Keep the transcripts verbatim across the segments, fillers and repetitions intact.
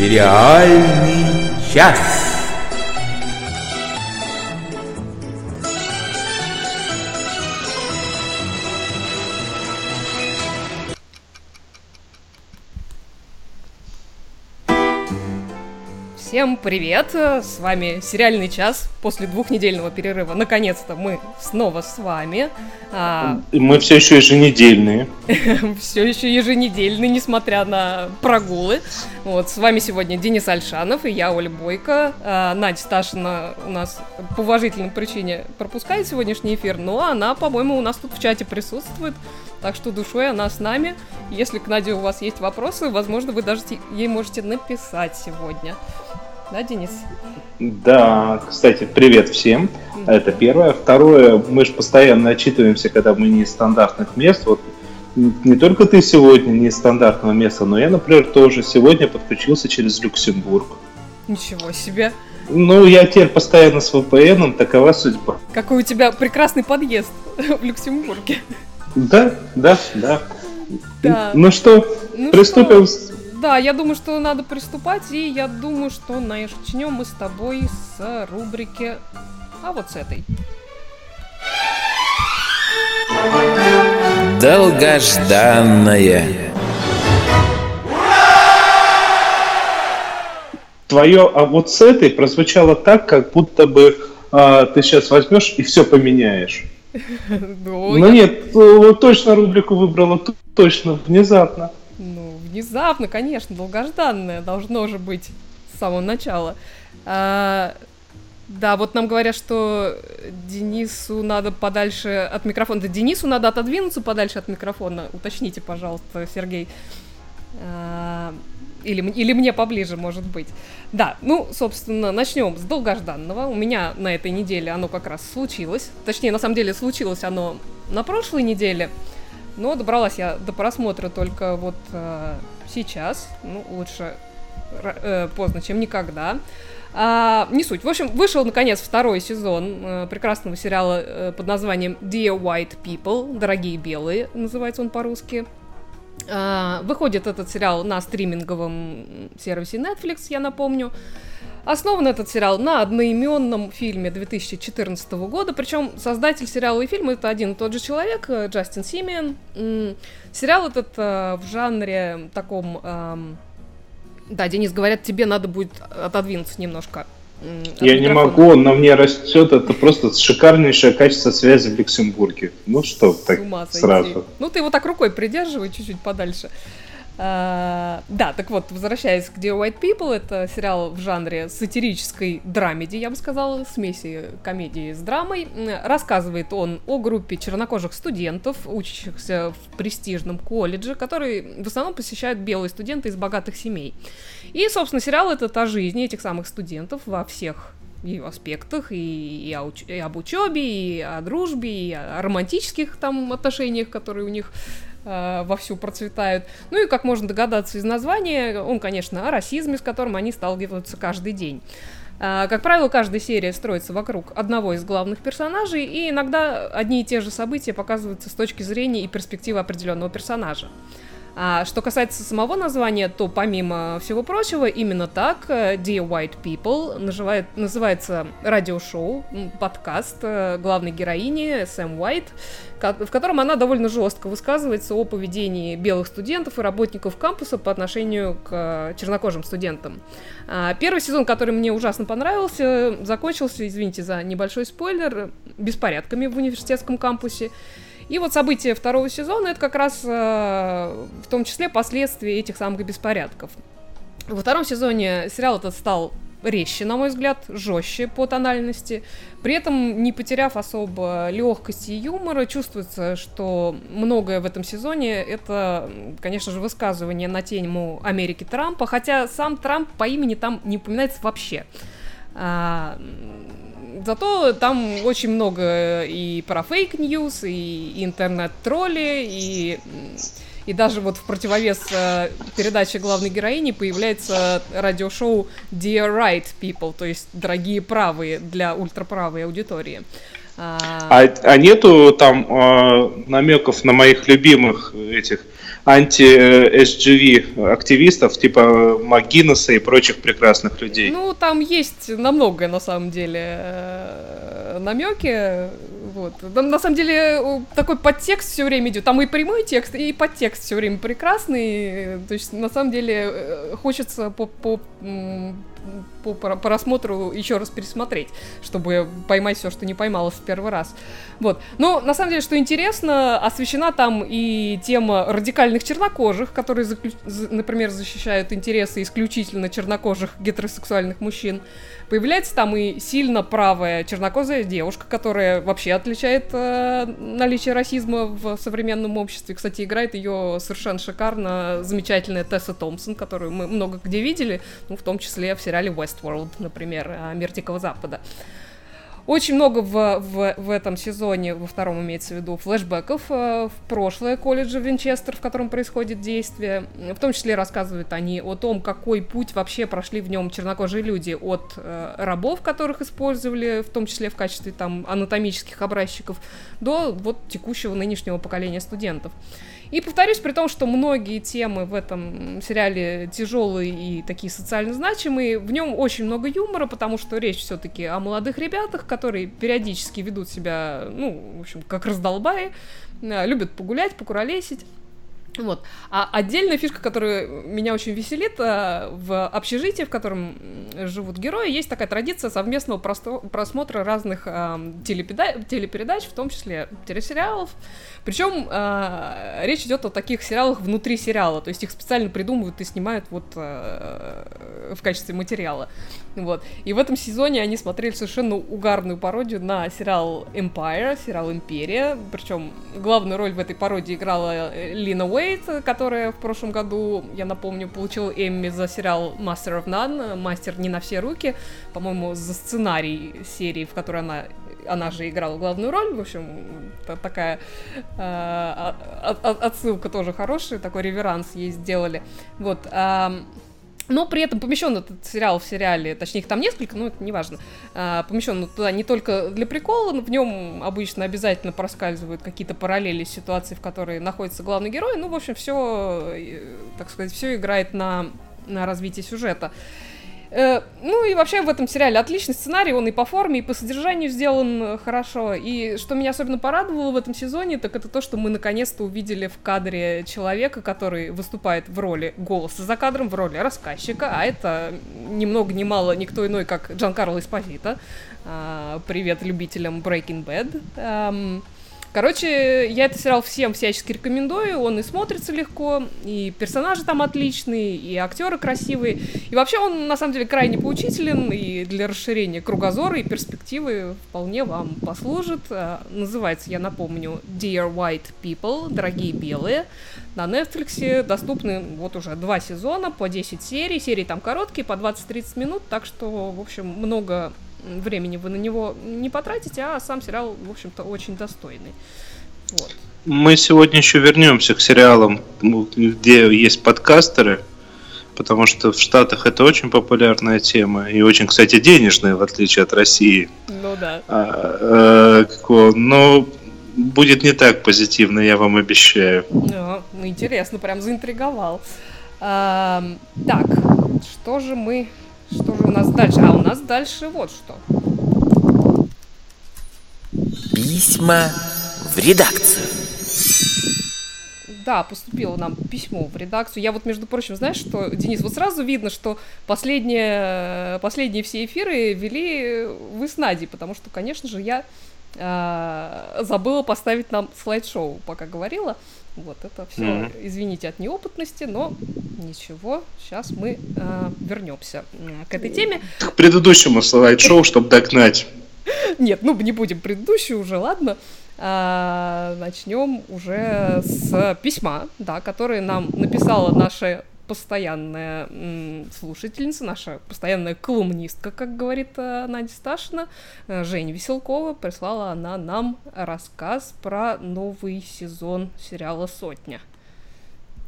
Сериальный час. Всем привет! С вами сериальный час. После двухнедельного перерыва наконец-то мы снова с вами. Мы все еще еженедельные. Все еще еженедельные, несмотря на прогулы. Вот, с вами сегодня Денис Альшанов и я, Оля Бойко. Надя Сташина у нас по уважительной причине пропускает сегодняшний эфир, но она, по-моему, у нас тут в чате присутствует. Так что душой она с нами. Если к Наде у вас есть вопросы, возможно, вы даже ей можете написать сегодня. Да, Денис? Да, кстати, привет всем. Mm-hmm. Это первое. Второе, мы же постоянно отчитываемся, когда мы не из стандартных мест. Вот не только ты сегодня не из стандартного места, но я, например, тоже сегодня подключился через Люксембург. Ничего себе. Ну, я теперь постоянно с вэ пэ эн, такова судьба. Какой у тебя прекрасный подъезд в Люксембурге. Да, да, да, да. Ну что, ну приступим? Что? Да, я думаю, что надо приступать, и я думаю, что начнем мы с тобой с рубрики, а вот с этой. Долгожданное. Твое «а вот с этой» прозвучало так, как будто бы а, ты сейчас возьмешь и все поменяешь. Ну я... нет, точно рубрику выбрала, точно, внезапно. Ну, внезапно, конечно, долгожданное должно же быть с самого начала. А, да, вот нам говорят, что Денису надо подальше от микрофона. Да, Денису надо отодвинуться подальше от микрофона. Уточните, пожалуйста, Сергей. А, или, или мне поближе, может быть. Да, ну, собственно, начнем с долгожданного. У меня на этой неделе оно как раз случилось. Точнее, на самом деле, случилось оно на прошлой неделе. Но добралась я до просмотра только вот э, сейчас. Ну, лучше э, поздно, чем никогда. А, не суть. В общем, вышел, наконец, второй сезон э, прекрасного сериала э, под названием Dear White People. «Дорогие белые» называется он по-русски. А, выходит этот сериал на стриминговом сервисе Netflix, я напомню. Основан этот сериал на одноименном фильме две тысячи четырнадцатого года, причем создатель сериала и фильма — это один и тот же человек, Джастин Симиан. Сериал этот э, в жанре таком... Э, да, Денис, говорят, тебе надо будет отодвинуться немножко. Э, от Я микрофона. Не могу, он на мне растет, это просто шикарнейшее качество связи в Люксембурге. Ну что, так сразу. Ну ты его так рукой придерживай чуть-чуть подальше. Uh, да, так вот, возвращаясь к Dear White People, это сериал в жанре сатирической драмеди, я бы сказала, смеси комедии с драмой. Рассказывает он о группе чернокожих студентов, учащихся в престижном колледже, которые в основном посещают белые студенты из богатых семей. И, собственно, сериал этот о жизни этих самых студентов во всех ее аспектах, и, и, о, и об учебе, и о дружбе, и о романтических там отношениях, которые у них... вовсю процветают. Ну и, как можно догадаться из названия, он, конечно, о расизме, с которым они сталкиваются каждый день. Как правило, каждая серия строится вокруг одного из главных персонажей, и иногда одни и те же события показываются с точки зрения и перспективы определенного персонажа. А что касается самого названия, то, помимо всего прочего, именно так Dear White People называет, называется радиошоу, подкаст главной героини Сэм Уайт, в котором она довольно жестко высказывается о поведении белых студентов и работников кампуса по отношению к чернокожим студентам. Первый сезон, который мне ужасно понравился, закончился, извините за небольшой спойлер, беспорядками в университетском кампусе. И вот события второго сезона — это как раз э, в том числе последствия этих самых беспорядков. Во втором сезоне сериал этот стал резче, на мой взгляд, жестче по тональности, при этом не потеряв особо легкости и юмора. Чувствуется, что многое в этом сезоне — это, конечно же, высказывание на тему Америки Трампа, хотя сам Трамп по имени там не упоминается вообще. А- Зато там очень много и про фейк-ньюс, и интернет-тролли, и, и даже вот в противовес передаче главной героини появляется радиошоу Dear Right People, то есть «Дорогие правые» для ультраправой аудитории. А, а нету там э, намеков на моих любимых этих анти-эс джи ви активистов, типа МакГиннесса и прочих прекрасных людей. Ну, там есть на многое, на самом деле, намеки. Вот. Там, на самом деле, такой подтекст все время идет. Там и прямой текст, и подтекст все время прекрасный. То есть, на самом деле, хочется по, по, по, по просмотру еще раз пересмотреть, чтобы поймать все, что не поймалось в первый раз. Вот. Но, на самом деле, что интересно, освещена там и тема радикальных чернокожих, которые, например, защищают интересы исключительно чернокожих гетеросексуальных мужчин. Появляется там и сильно правая чернокожая девушка, которая вообще отличает э, наличие расизма в современном обществе. Кстати, играет ее совершенно шикарно замечательная Тесса Томпсон, которую мы много где видели, ну, в том числе в сериале Westworld, например, «Мир Дикого Запада». Очень много в, в, в этом сезоне, во втором имеется в виду, флешбэков э, в прошлое колледжа Винчестер, в котором происходит действие. В том числе рассказывают они о том, какой путь вообще прошли в нем чернокожие люди от э, рабов, которых использовали, в том числе в качестве там анатомических образчиков, до вот текущего нынешнего поколения студентов. И повторюсь, при том, что многие темы в этом сериале тяжелые и такие социально значимые, в нем очень много юмора, потому что речь все-таки о молодых ребятах, которые периодически ведут себя, ну, в общем, как раздолбаи, любят погулять, покуролесить. Вот. А отдельная фишка, которая меня очень веселит, в общежитии, в котором живут герои, есть такая традиция совместного простро- просмотра разных э, телепеда- телепередач, в том числе телесериалов. Причем э, речь идет о таких сериалах внутри сериала, то есть их специально придумывают и снимают вот, э, в качестве материала. Вот. И в этом сезоне они смотрели совершенно угарную пародию на сериал Empire, сериал «Империя». Причем главную роль в этой пародии играла Лина Уэй, которая в прошлом году, я напомню, получила Эмми за сериал Master of None, «Мастер не на все руки», по-моему, за сценарий серии, в которой она, она же играла главную роль, в общем, такая э, от, от, отсылка тоже хорошая, такой реверанс ей сделали, вот, э, но при этом помещен этот сериал в сериале, точнее их там несколько, но это не важно, помещен туда не только для прикола, в нем обычно обязательно проскальзывают какие-то параллели с ситуацией, в которой находится главный герой, ну, в общем, все, так сказать, все играет на, на развитие сюжета. Ну и вообще в этом сериале отличный сценарий, он и по форме, и по содержанию сделан хорошо. И что меня особенно порадовало в этом сезоне, так это то, что мы наконец-то увидели в кадре человека, который выступает в роли голоса за кадром, в роли рассказчика, а это ни много ни мало никто иной, как Джанкарло Эспозито. Привет любителям Breaking Bad. Короче, я этот сериал всем всячески рекомендую, он и смотрится легко, и персонажи там отличные, и актеры красивые, и вообще он, на самом деле, крайне поучителен, и для расширения кругозора и перспективы вполне вам послужит. Называется, я напомню, Dear White People, «Дорогие белые», на Netflix, доступны вот уже два сезона, по десять серий, серии там короткие, по двадцать-тридцать минут, так что, в общем, много... времени вы на него не потратите, а сам сериал, в общем-то, очень достойный. Вот. Мы сегодня еще вернемся к сериалам, где есть подкастеры, потому что в Штатах это очень популярная тема и очень, кстати, денежная, в отличие от России. Ну да. А, а, но будет не так позитивно, я вам обещаю. Ну, интересно, прям заинтриговал. А, так, что же мы... Что же у нас дальше? А у нас дальше вот что. Письма в редакцию. Да, поступило нам письмо в редакцию. Я вот, между прочим, знаешь, что, Денис, вот сразу видно, что последние, последние все эфиры вели вы с Надей, потому что, конечно же, я э, забыла поставить нам слайд-шоу, пока говорила. Вот, это все, mm-hmm. извините, от неопытности, но ничего, сейчас мы э, вернемся к этой теме. К предыдущему слайд-шоу, чтобы догнать. Нет, ну не будем предыдущую уже, ладно. А, начнем уже с письма, да, которое нам написала наша постоянная м, слушательница, наша постоянная колумнистка, как говорит э, Надя Сташина, э, Женя Веселкова. Прислала она нам рассказ про новый сезон сериала «Сотня».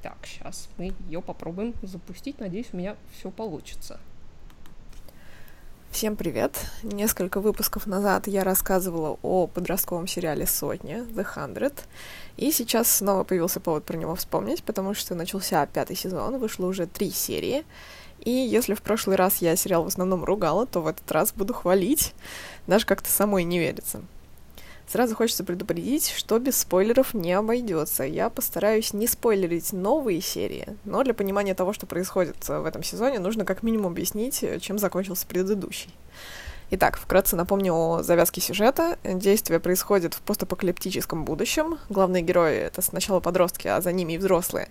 Так, сейчас мы ее попробуем запустить. Надеюсь, у меня все получится. Всем привет! Несколько выпусков назад я рассказывала о подростковом сериале «Сотня» The Hundred, и сейчас снова появился повод про него вспомнить, потому что начался пятый сезон, вышло уже три серии, и если в прошлый раз я сериал в основном ругала, то в этот раз буду хвалить, даже как-то самой не верится. Сразу хочется предупредить, что без спойлеров не обойдется. Я постараюсь не спойлерить новые серии, но для понимания того, что происходит в этом сезоне, нужно как минимум объяснить, чем закончился предыдущий. Итак, вкратце напомню о завязке сюжета. Действие происходит в постапокалиптическом будущем. Главные герои — это сначала подростки, а за ними и взрослые,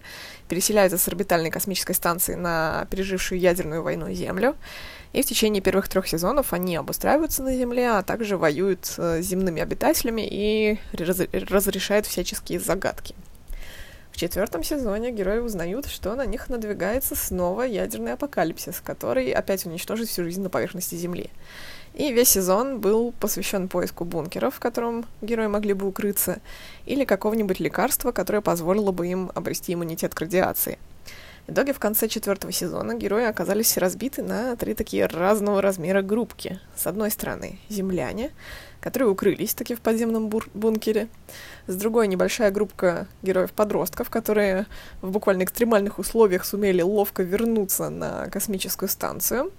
переселяются с орбитальной космической станции на пережившую ядерную войну Землю. И в течение первых трех сезонов они обустраиваются на Земле, а также воюют с земными обитателями и раз- разрешают всяческие загадки. В четвертом сезоне герои узнают, что на них надвигается снова ядерный апокалипсис, который опять уничтожит всю жизнь на поверхности Земли. И весь сезон был посвящен поиску бункера, в котором герои могли бы укрыться, или какого-нибудь лекарства, которое позволило бы им обрести иммунитет к радиации. В итоге в конце четвертого сезона герои оказались разбиты на три такие разного размера группки. С одной стороны, земляне, которые укрылись таки в подземном бур- бункере. С другой — небольшая группа героев-подростков, которые в буквально экстремальных условиях сумели ловко вернуться на космическую станцию.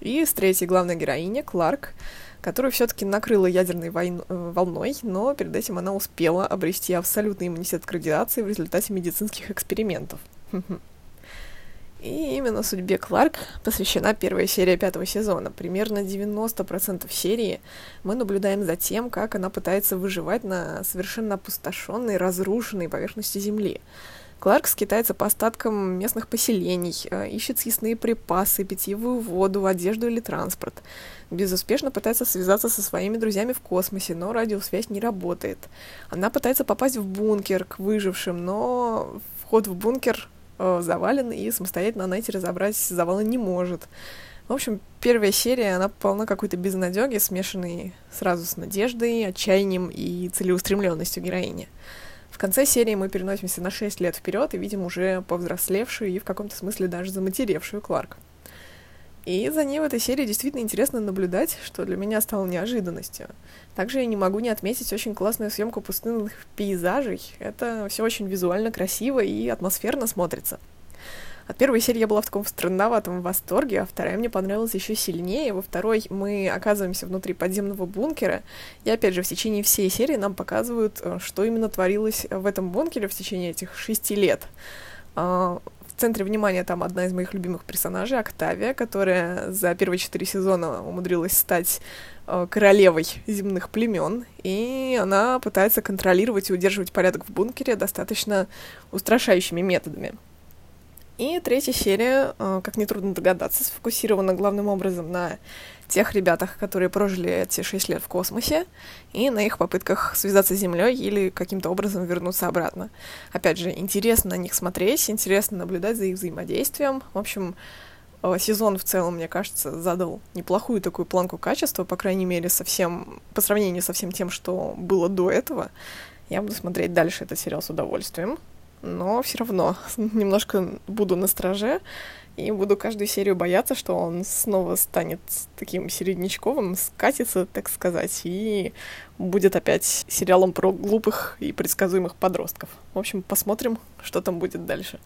И с третьей главной героини, Кларк, которую все-таки накрыла ядерной войн... волной, но перед этим она успела обрести абсолютный иммунитет к радиации в результате медицинских экспериментов. И именно судьбе Кларк посвящена первая серия пятого сезона. Примерно девяносто процентов серии мы наблюдаем за тем, как она пытается выживать на совершенно опустошенной, разрушенной поверхности Земли. Кларк скитается по остаткам местных поселений, ищет съестные припасы, питьевую воду, одежду или транспорт. Безуспешно пытается связаться со своими друзьями в космосе, но радиосвязь не работает. Она пытается попасть в бункер к выжившим, но вход в бункер завален, и самостоятельно она эти разобрать завалы не может. В общем, первая серия, она полна какой-то безнадёги, смешанной сразу с надеждой, отчаянием и целеустремленностью героини. В конце серии мы переносимся на шесть лет вперед и видим уже повзрослевшую и в каком-то смысле даже заматеревшую Кларк. И за ней в этой серии действительно интересно наблюдать, что для меня стало неожиданностью. Также я не могу не отметить очень классную съемку пустынных пейзажей. Это все очень визуально красиво и атмосферно смотрится. От первой серии я была в таком странноватом восторге, а вторая мне понравилась еще сильнее. Во второй мы оказываемся внутри подземного бункера, и опять же в течение всей серии нам показывают, что именно творилось в этом бункере в течение этих шести лет. В центре внимания там одна из моих любимых персонажей, Октавия, которая за первые четыре сезона умудрилась стать э, королевой земных племен, и она пытается контролировать и удерживать порядок в бункере достаточно устрашающими методами. И третья серия, э, как нетрудно догадаться, сфокусирована главным образом на тех ребятах, которые прожили эти шесть лет в космосе, и на их попытках связаться с Землей или каким-то образом вернуться обратно. Опять же, интересно на них смотреть, интересно наблюдать за их взаимодействием. В общем, сезон в целом, мне кажется, задал неплохую такую планку качества, по крайней мере, совсем, по сравнению со всем тем, что было до этого. Я буду смотреть дальше этот сериал с удовольствием, но все равно немножко буду настороже и буду каждую серию бояться, что он снова станет таким середнячковым, скатится, так сказать, и будет опять сериалом про глупых и предсказуемых подростков. В общем, посмотрим, что там будет дальше.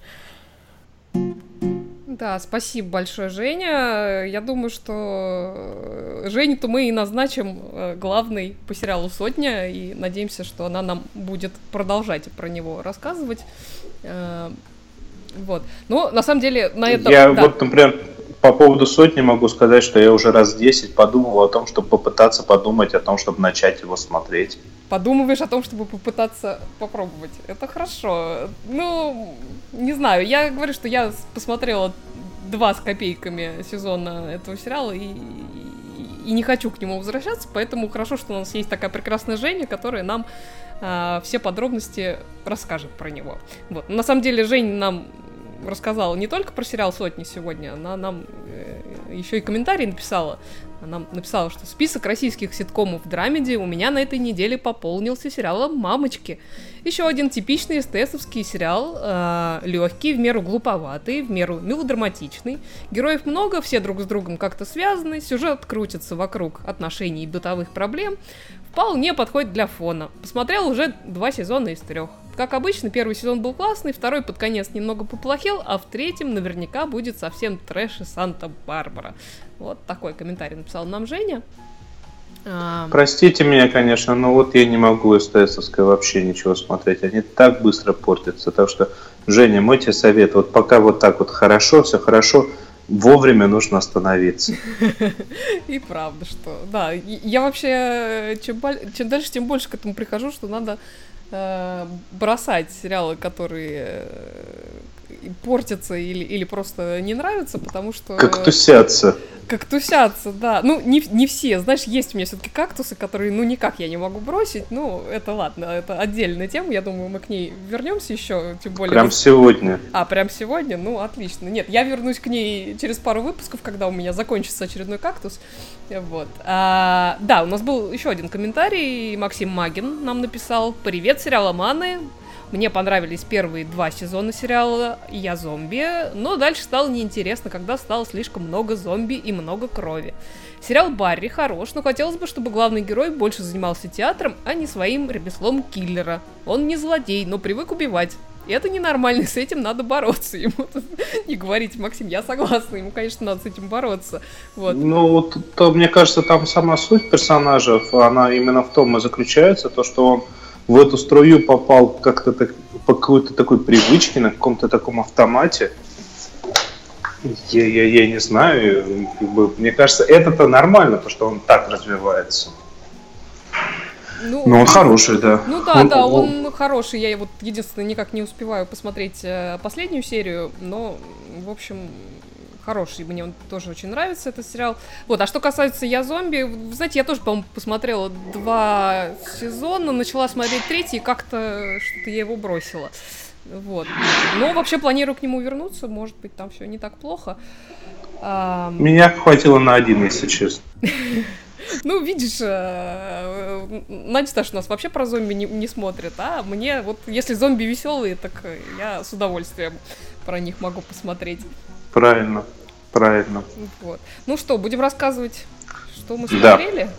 Да, спасибо большое, Женя. Я думаю, что Женю-то мы и назначим главной по сериалу «Сотня», и надеемся, что она нам будет продолжать про него рассказывать. Вот. Но на самом деле на этом... Я да. вот, например, по поводу «Сотни» могу сказать, что я уже раз десять подумал о том, чтобы попытаться подумать о том, чтобы начать его смотреть. Подумываешь о том, чтобы попытаться попробовать. Это хорошо. Ну, не знаю. Я говорю, что я посмотрела два с копейками сезона этого сериала и, и не хочу к нему возвращаться, поэтому хорошо, что у нас есть такая прекрасная Женя, которая нам э, все подробности расскажет про него. Вот. На самом деле, Женя нам рассказала не только про сериал «Сотни» сегодня, она нам э, еще и комментарии написала Она написала, что список российских ситкомов в драмеди у меня на этой неделе пополнился сериалом «Мамочки». Еще один типичный эстесовский сериал, э, легкий, в меру глуповатый, в меру мелодраматичный. Героев много, все друг с другом как-то связаны, сюжет крутится вокруг отношений и бытовых проблем. Вполне подходит для фона. Посмотрел уже два сезона из трех. Как обычно, первый сезон был классный, второй под конец немного поплохел, а в третьем наверняка будет совсем трэш и Санта-Барбара. Вот такой комментарий написал нам Женя. Простите меня, конечно, но вот я не могу эстесовской вообще ничего смотреть. Они так быстро портятся. Так что, Женя, мой тебе совет. Вот пока вот так вот хорошо, все хорошо, вовремя нужно остановиться. И правда, что... Да, я вообще чем дальше, тем больше к этому прихожу, что надо... бросать сериалы, которые портятся или, или просто не нравятся, потому что... Как тусятся. Как тусятся, да. Ну, не, не все. Знаешь, есть у меня все-таки кактусы, которые, ну, никак я не могу бросить. Ну, это ладно, это отдельная тема. Я думаю, мы к ней вернемся еще, тем более... Прям сегодня. А, прям сегодня? Ну, отлично. Нет, я вернусь к ней через пару выпусков, когда у меня закончится очередной кактус. Вот. А, да, у нас был еще один комментарий. Максим Магин нам написал. Привет, сериаломаны. Мне понравились первые два сезона сериала «Я зомби», но дальше стало неинтересно, когда стало слишком много зомби и много крови. Сериал «Барри» хорош, но хотелось бы, чтобы главный герой больше занимался театром, а не своим ремеслом киллера. Он не злодей, но привык убивать. Это ненормально, с этим надо бороться. Ему не говорите, Максим, я согласна, ему, конечно, надо с этим бороться. Вот. Ну, вот, то, мне кажется, там сама суть персонажа, она именно в том и заключается, то, что он в эту струю попал как-то так, по какой-то такой привычке, на каком-то таком автомате. Я, я, я не знаю. Мне кажется, это-то нормально, то, что он так развивается. Ну, Но он хороший, да. Ну да, он, да, он, он хороший. Я вот единственное никак не успеваю посмотреть последнюю серию, но, в общем... Хороший, мне он тоже очень нравится, этот сериал. Вот, а что касается «Я зомби», знаете, я тоже, по-моему, посмотрела два сезона, начала смотреть третий, и как-то что-то я его бросила. Вот. Но вообще планирую к нему вернуться, может быть, там все не так плохо. А... Меня хватило на один, если честно. Ну, видишь, Надя Таша у нас вообще про зомби не, не смотрит, а мне вот, если зомби веселые, так я с удовольствием про них могу посмотреть. Правильно, правильно. Вот. Ну что, будем рассказывать, что мы смотрели?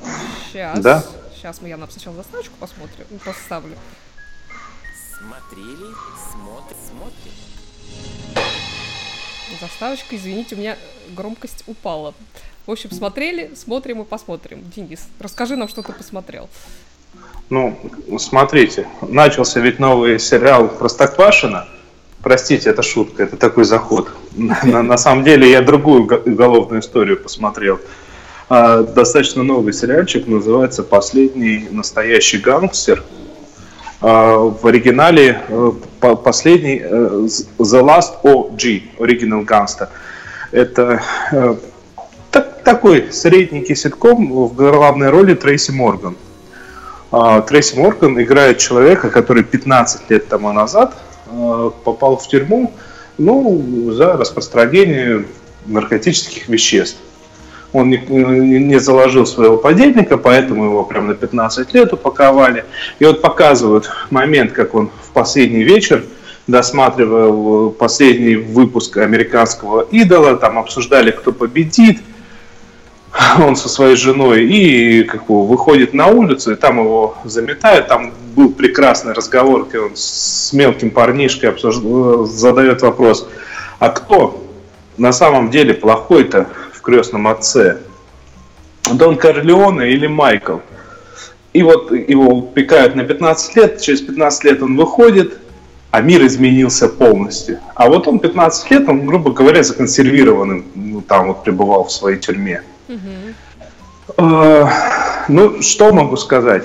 Да. Сейчас. Да. Сейчас мы, я нам сначала заставочку посмотрю, поставлю. Смотрели, смотрим, смотрим. Заставочка, извините, у меня громкость упала. В общем, смотрели, смотрим и посмотрим. Денис, расскажи нам, что ты посмотрел. Ну, смотрите, начался ведь новый сериал «Простоквашино». Простите, это шутка, это такой заход. На, на самом деле я другую уголовную историю посмотрел. А, достаточно новый сериальчик, называется «Последний настоящий гангстер». А, в оригинале а, «Последний а, The Last о джи», Original Gangster. Это а, так, такой средненький ситком, в главной роли Трейси Морган. А, Трейси Морган играет человека, который пятнадцать лет тому назад попал в тюрьму, ну, за распространение наркотических веществ. Он не, не заложил своего подельника, поэтому его прям на пятнадцать лет упаковали. И вот показывают момент, как он в последний вечер досматривал последний выпуск «Американского идола», там обсуждали, кто победит, он со своей женой, и как бы, выходит на улицу, и там его заметают, там был прекрасный разговор, где он с мелким парнишкой обсуж... задает вопрос, а кто на самом деле плохой-то в «Крестном отце», Дон Корлеоне или Майкл? И вот его упекают на пятнадцать лет, через пятнадцать лет он выходит, а мир изменился полностью. А вот он пятнадцать лет, он, грубо говоря, законсервированным, ну, там вот пребывал в своей тюрьме. Uh-huh. Ну, что могу сказать?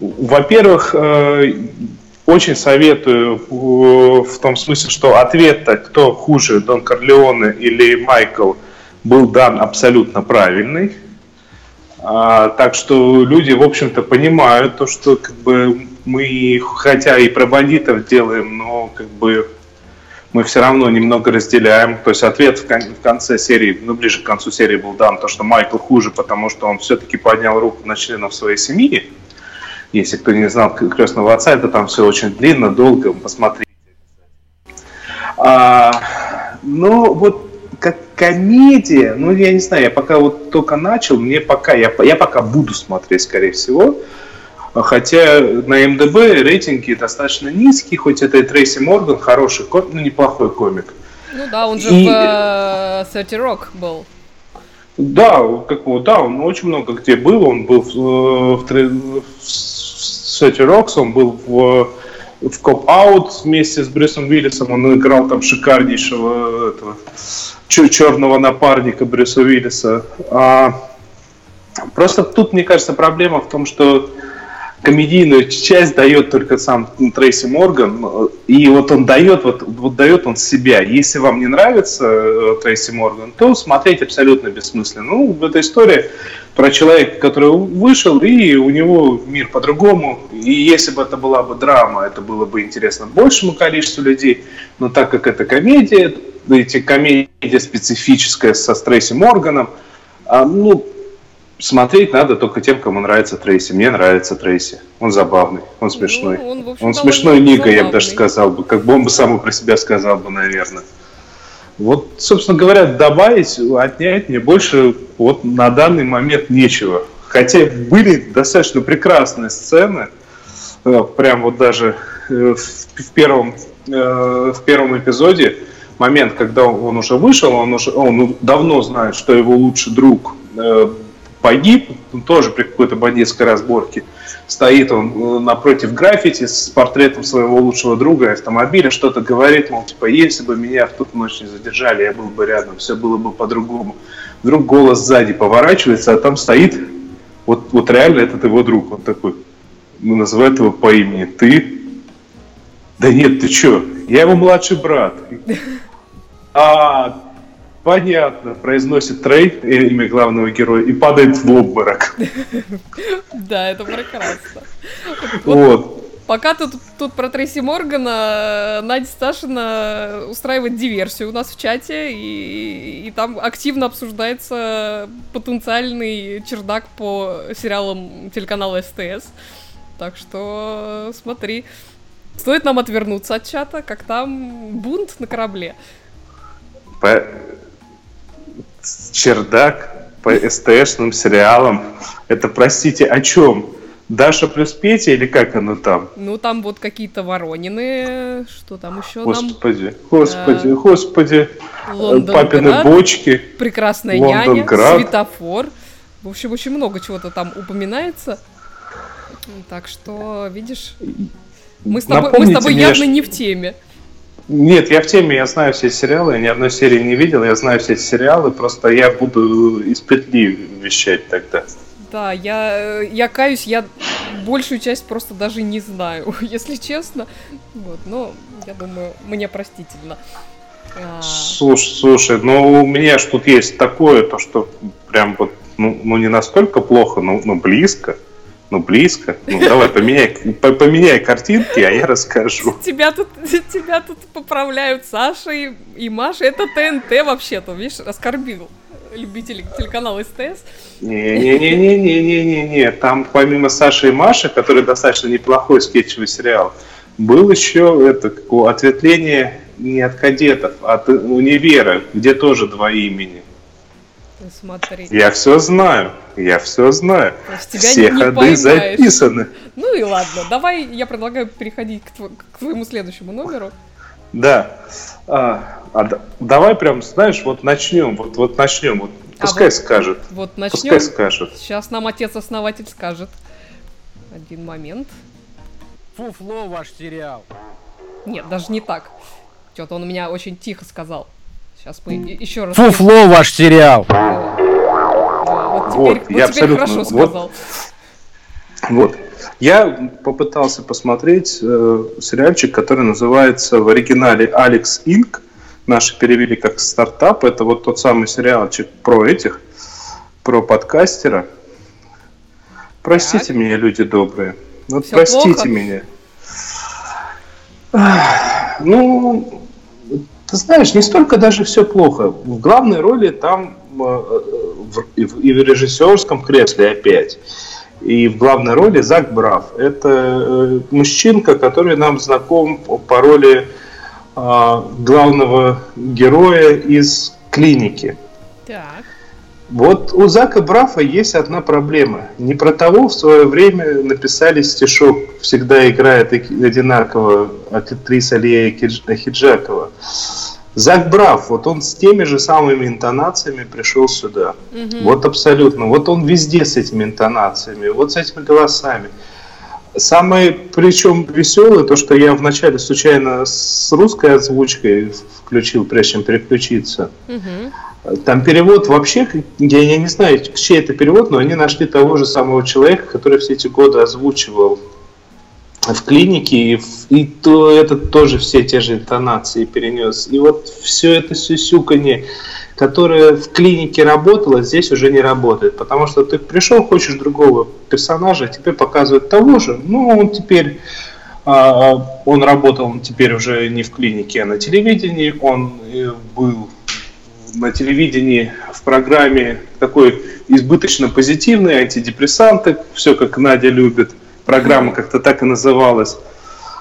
Во-первых, очень советую в том смысле, что ответ-то, кто хуже, Дон Корлеоне или Майкл, был дан абсолютно правильный. Так что люди, в общем-то, понимают то, что как бы мы, хотя и про бандитов делаем, но как бы мы все равно немного разделяем. То есть ответ в, кон- в конце серии, ну, ближе к концу серии был дан, то, что Майкл хуже, потому что он все-таки поднял руку на членов своей семьи. Если кто не знал «Крестного отца», это там все очень длинно, долго, посмотрите. А, ну, вот как комедия, ну, я не знаю, я пока вот только начал, мне пока, я, я пока буду смотреть, скорее всего. Хотя на эм дэ бэ рейтинги достаточно низкие, хоть это и Трейси Морган, хороший комик, ну, неплохой комик. Ну да, он же и... в тридцать рок был. Да, как, да, он очень много где был. Он был в, в, в «Сотня Рокс», он был в, в «Коп-аут» вместе с Брюсом Уиллисом. Он играл там шикарнейшего этого, черного напарника Брюса Уиллиса. А, просто тут, мне кажется, проблема в том, что комедийную часть дает только сам Трейси Морган. И вот он дает, вот, вот дает он себя. Если вам не нравится Трейси Морган, то смотреть абсолютно бессмысленно. Ну, эта история про человека, который вышел, и у него мир по-другому. И если бы это была бы драма, это было бы интересно большему количеству людей. Но так как это комедия, эти комедия специфическая со Трейси Морганом, ну, смотреть надо только тем, кому нравится Трейси. Мне нравится Трейси. Он забавный, он смешной. Ну, он, он смешной Ника, забавный. Я бы даже сказал бы. Как бы он бы сам про себя сказал бы, наверное. Вот, собственно говоря, добавить, отнять мне больше вот на данный момент нечего. Хотя были достаточно прекрасные сцены. Прям вот даже в первом, в первом эпизоде, момент, когда он уже вышел, он уже он давно знает, что его лучший друг погиб, тоже при какой-то бандитской разборке. Стоит он напротив граффити с портретом своего лучшего друга и автомобиля, что-то говорит, мол, типа, если бы меня в ту ночь не задержали, я был бы рядом, все было бы по-другому. Вдруг голос сзади поворачивается, а там стоит, вот, вот реально этот его друг, он такой, ну, называют его по имени, ты? Да нет, ты че? Я его младший брат. А... Понятно, произносит Трей, имя главного героя, и падает в обморок. Да, это прекрасно. Вот. Пока ты тут про Трейси Моргана, Надя Сташина устраивает диверсию у нас в чате, и там активно обсуждается потенциальный чердак по сериалам телеканала эс тэ эс. Так что смотри. Стоит нам отвернуться от чата, как там бунт на корабле. По... Чердак по СТшным сериалам. Это, простите, о чем? Даша плюс Петя или как оно там? Ну, там вот какие-то Воронины, что там еще господи, нам? Господи, а... господи, господи. Папины бочки. Прекрасная няня, светофор. В общем, очень много чего-то там упоминается. Так что, видишь, мы с тобой, мы с тобой явно не в теме. Нет, я в теме, я знаю все эти сериалы, я ни одной серии не видел, я знаю все эти сериалы, просто я буду из петли вещать тогда. Да, я, я каюсь, я большую часть просто даже не знаю, если честно. Вот, но я думаю, мне простительно. Слушай, слушай, ну у меня ж тут есть такое, то что прям вот, ну, ну не настолько плохо, но, но близко. Ну, близко. Ну, давай, поменяй, поменяй картинки, а я расскажу. Тебя тут, тебя тут поправляют Саша и, и Маша. Это тэ эн тэ вообще-то, видишь, оскорбил любителей телеканала эс тэ эс. Не-не-не-не-не-не-не. Там помимо Саши и Маши, который достаточно неплохой скетчевый сериал, был еще это, ответвление не от кадетов, а от универа, где тоже два имени. Смотри. Я все знаю, я все знаю. Все ходы поймаешь. Записаны. Ну и ладно, давай я предлагаю переходить к, тво- к твоему следующему номеру. Да. А, а, давай прям, знаешь, вот начнем, вот, вот начнем, вот, а пускай вот, скажет. Вот начнем. Пускай скажет. Сейчас нам отец-основатель скажет. Один момент. Фуфло ваш сериал. Нет, даже не так. Что-то он у меня очень тихо сказал. Сейчас мы еще раз... Фуфло ваш сериал! Вот теперь, вот, вот я теперь хорошо сказал. Вот, вот. Я попытался посмотреть э, сериальчик, который называется в оригинале «Алекс Инк». Наши перевели как «Стартап». Это вот тот самый сериалчик про этих, про подкастера. Простите так. меня, люди добрые. Вот Все простите плохо. меня. Ну... Ты знаешь, не столько даже все плохо. В главной роли там и в режиссерском кресле опять, и в главной роли Зак Браф. Это мужчинка, который нам знаком по роли главного героя из «Клиники». Так. Вот у Зака Брафа есть одна проблема. Не про того в свое время написали стишок «Всегда играет одинаково» актриса Лия Ахеджакова. Зак Браф, вот он с теми же самыми интонациями пришел сюда. Угу. Вот абсолютно. Вот он везде с этими интонациями, вот с этими голосами. Самое, причем веселое, то, что я вначале случайно с русской озвучкой включил, прежде чем переключиться. Угу. Там перевод вообще, я, я не знаю, чей это перевод, но они нашли того же самого человека, который все эти годы озвучивал в «Клинике», и, в, и то, это тоже все те же интонации перенес. И вот все это сюсюканье, которое в «Клинике» работало, здесь уже не работает, потому что ты пришел, хочешь другого персонажа, тебе показывают того же, но он теперь... Он работал он теперь уже не в «Клинике», а на телевидении, он был... на телевидении в программе такой избыточно позитивный, антидепрессанты, все как Надя любит, программа как-то так и называлась.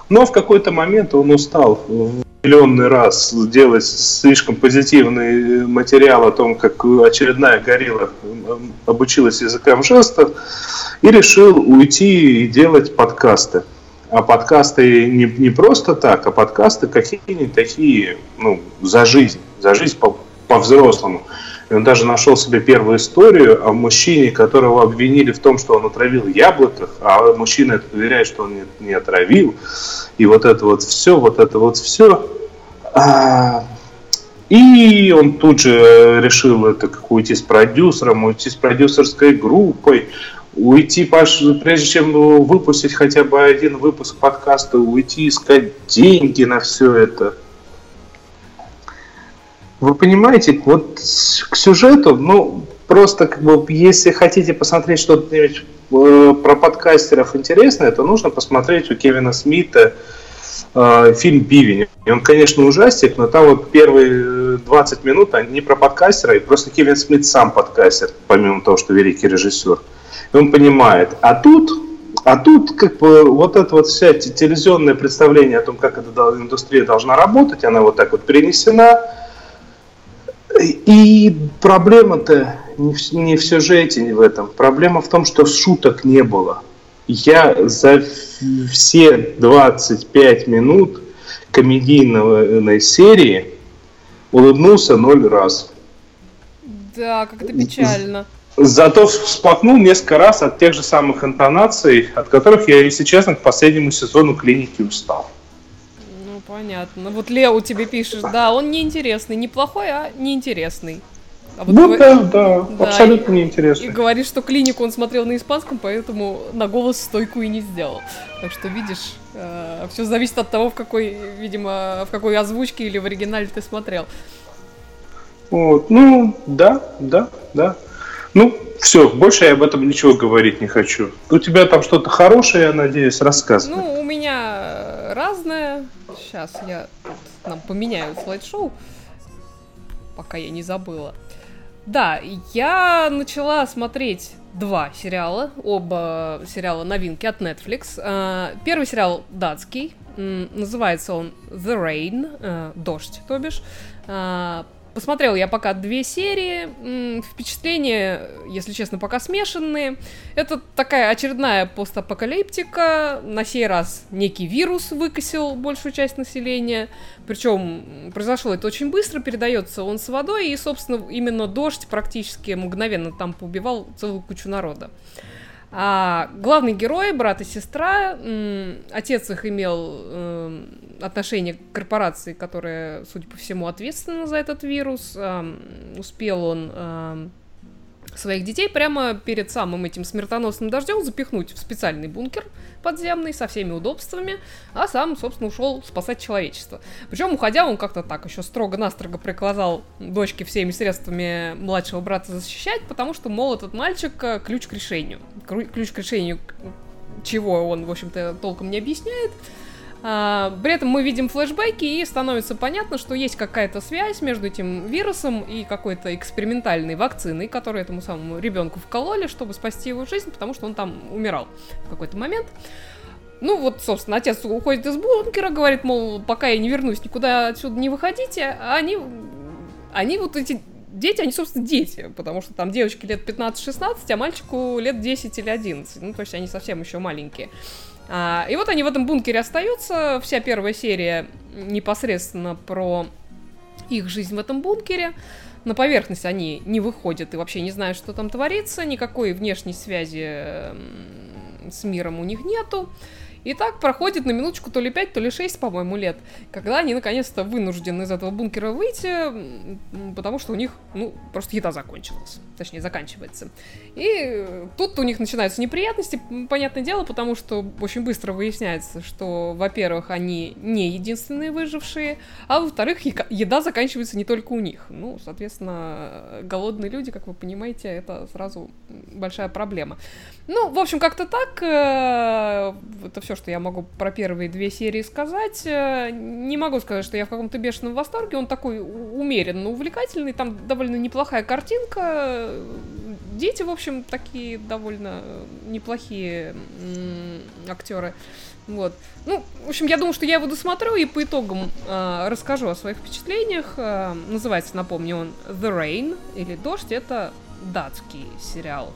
Но в какой-то момент он устал в миллионный раз делать слишком позитивный материал о том, как очередная горилла обучилась языкам жестов, и решил уйти и делать подкасты. А подкасты не, не просто так, а подкасты какие-нибудь такие, ну, за жизнь, за жизнь по по-взрослому. И он даже нашел себе первую историю о мужчине, которого обвинили в том, что он отравил яблоко, а мужчина это уверяет, что он не, не отравил. И вот это вот все, вот это вот все. И он тут же решил это как уйти с продюсером, уйти с продюсерской группой, уйти, прежде чем выпустить хотя бы один выпуск подкаста, уйти искать деньги на все это. Вы понимаете, вот к сюжету, ну, просто, как бы, если хотите посмотреть что-то э, про подкастеров интересное, то нужно посмотреть у Кевина Смита э, фильм «Бивень». И он, конечно, ужастик, но там вот первые двадцать минут они про подкастера, и просто Кевин Смит сам подкастер, помимо того, что великий режиссер. И он понимает. А тут, а тут как бы, вот это вот вся телевизионное представление о том, как эта индустрия должна работать, она вот так вот перенесена. И проблема-то не в сюжете, не в этом. Проблема в том, что шуток не было. Я за все двадцать пять минут комедийной серии улыбнулся ноль раз. Да, как-то печально. Зато всплакнул несколько раз от тех же самых интонаций, от которых я, если честно, к последнему сезону «Клиники» устал. Понятно. Вот Лео тебе пишешь, да, он неинтересный, не плохой, а неинтересный. А вот ну говор... да, да, да, абсолютно и... неинтересный. И говорит, что «Клинику» он смотрел на испанском, поэтому на голос стойку и не сделал. Так что, видишь, э, все зависит от того, в какой, видимо, в какой озвучке или в оригинале ты смотрел. Вот, ну, да, да, да. Ну, все, больше я об этом ничего говорить не хочу. У тебя там что-то хорошее, я надеюсь, рассказывай. Ну, у меня разное. Сейчас я тут нам поменяю слайд-шоу, пока я не забыла. Да, я начала смотреть два сериала, оба сериала новинки от Netflix. Первый сериал датский, называется он The Rain, «Дождь», то бишь. Посмотрела я пока две серии, впечатления, если честно, пока смешанные. Это такая очередная постапокалиптика, на сей раз некий вирус выкосил большую часть населения, причем произошло это очень быстро, передается он с водой, и, собственно, именно дождь практически мгновенно там поубивал целую кучу народа. А главные герои, брат и сестра, отец их имел отношение к корпорации, которая, судя по всему, ответственна за этот вирус. Успел он своих детей прямо перед самым этим смертоносным дождем запихнуть в специальный бункер подземный со всеми удобствами, а сам, собственно, ушел спасать человечество. Причем, уходя, он как-то так еще строго-настрого приказал дочке всеми средствами младшего брата защищать, потому что, мол, этот мальчик ключ к решению. Ключ к решению, чего он, в общем-то, толком не объясняет. При этом мы видим флешбеки, и становится понятно, что есть какая-то связь между этим вирусом и какой-то экспериментальной вакциной, которую этому самому ребенку вкололи, чтобы спасти его жизнь, потому что он там умирал в какой-то момент. Ну вот, собственно, отец уходит из бункера, говорит, мол, пока я не вернусь, никуда отсюда не выходите. А они, они вот эти дети, они, собственно, дети, потому что там девочке лет пятнадцать-шестнадцать, а мальчику лет десять или одиннадцать, ну то есть они совсем еще маленькие. А, и вот они в этом бункере остаются, вся первая серия непосредственно про их жизнь в этом бункере. На поверхность они не выходят и вообще не знают, что там творится, никакой внешней связи с миром у них нету. И так проходит на минуточку то ли пять, то ли шесть, по-моему, лет, когда они наконец-то вынуждены из этого бункера выйти, потому что у них, ну, просто еда закончилась, точнее, заканчивается. И тут у них начинаются неприятности, понятное дело, потому что очень быстро выясняется, что, во-первых, они не единственные выжившие, а во-вторых, еда заканчивается не только у них. Ну, соответственно, голодные люди, как вы понимаете, это сразу большая проблема. Ну, в общем, как-то так, это все Все, что я могу про первые две серии сказать. Не могу сказать, что я в каком-то бешеном восторге. Он такой умеренно увлекательный. Там довольно неплохая картинка. Дети, в общем, такие довольно неплохие м- актеры. Вот. Ну, в общем, я думаю, что я его досмотрю и по итогам э, расскажу о своих впечатлениях. Э, называется, напомню, он The Rain или Дождь. Это датский сериал.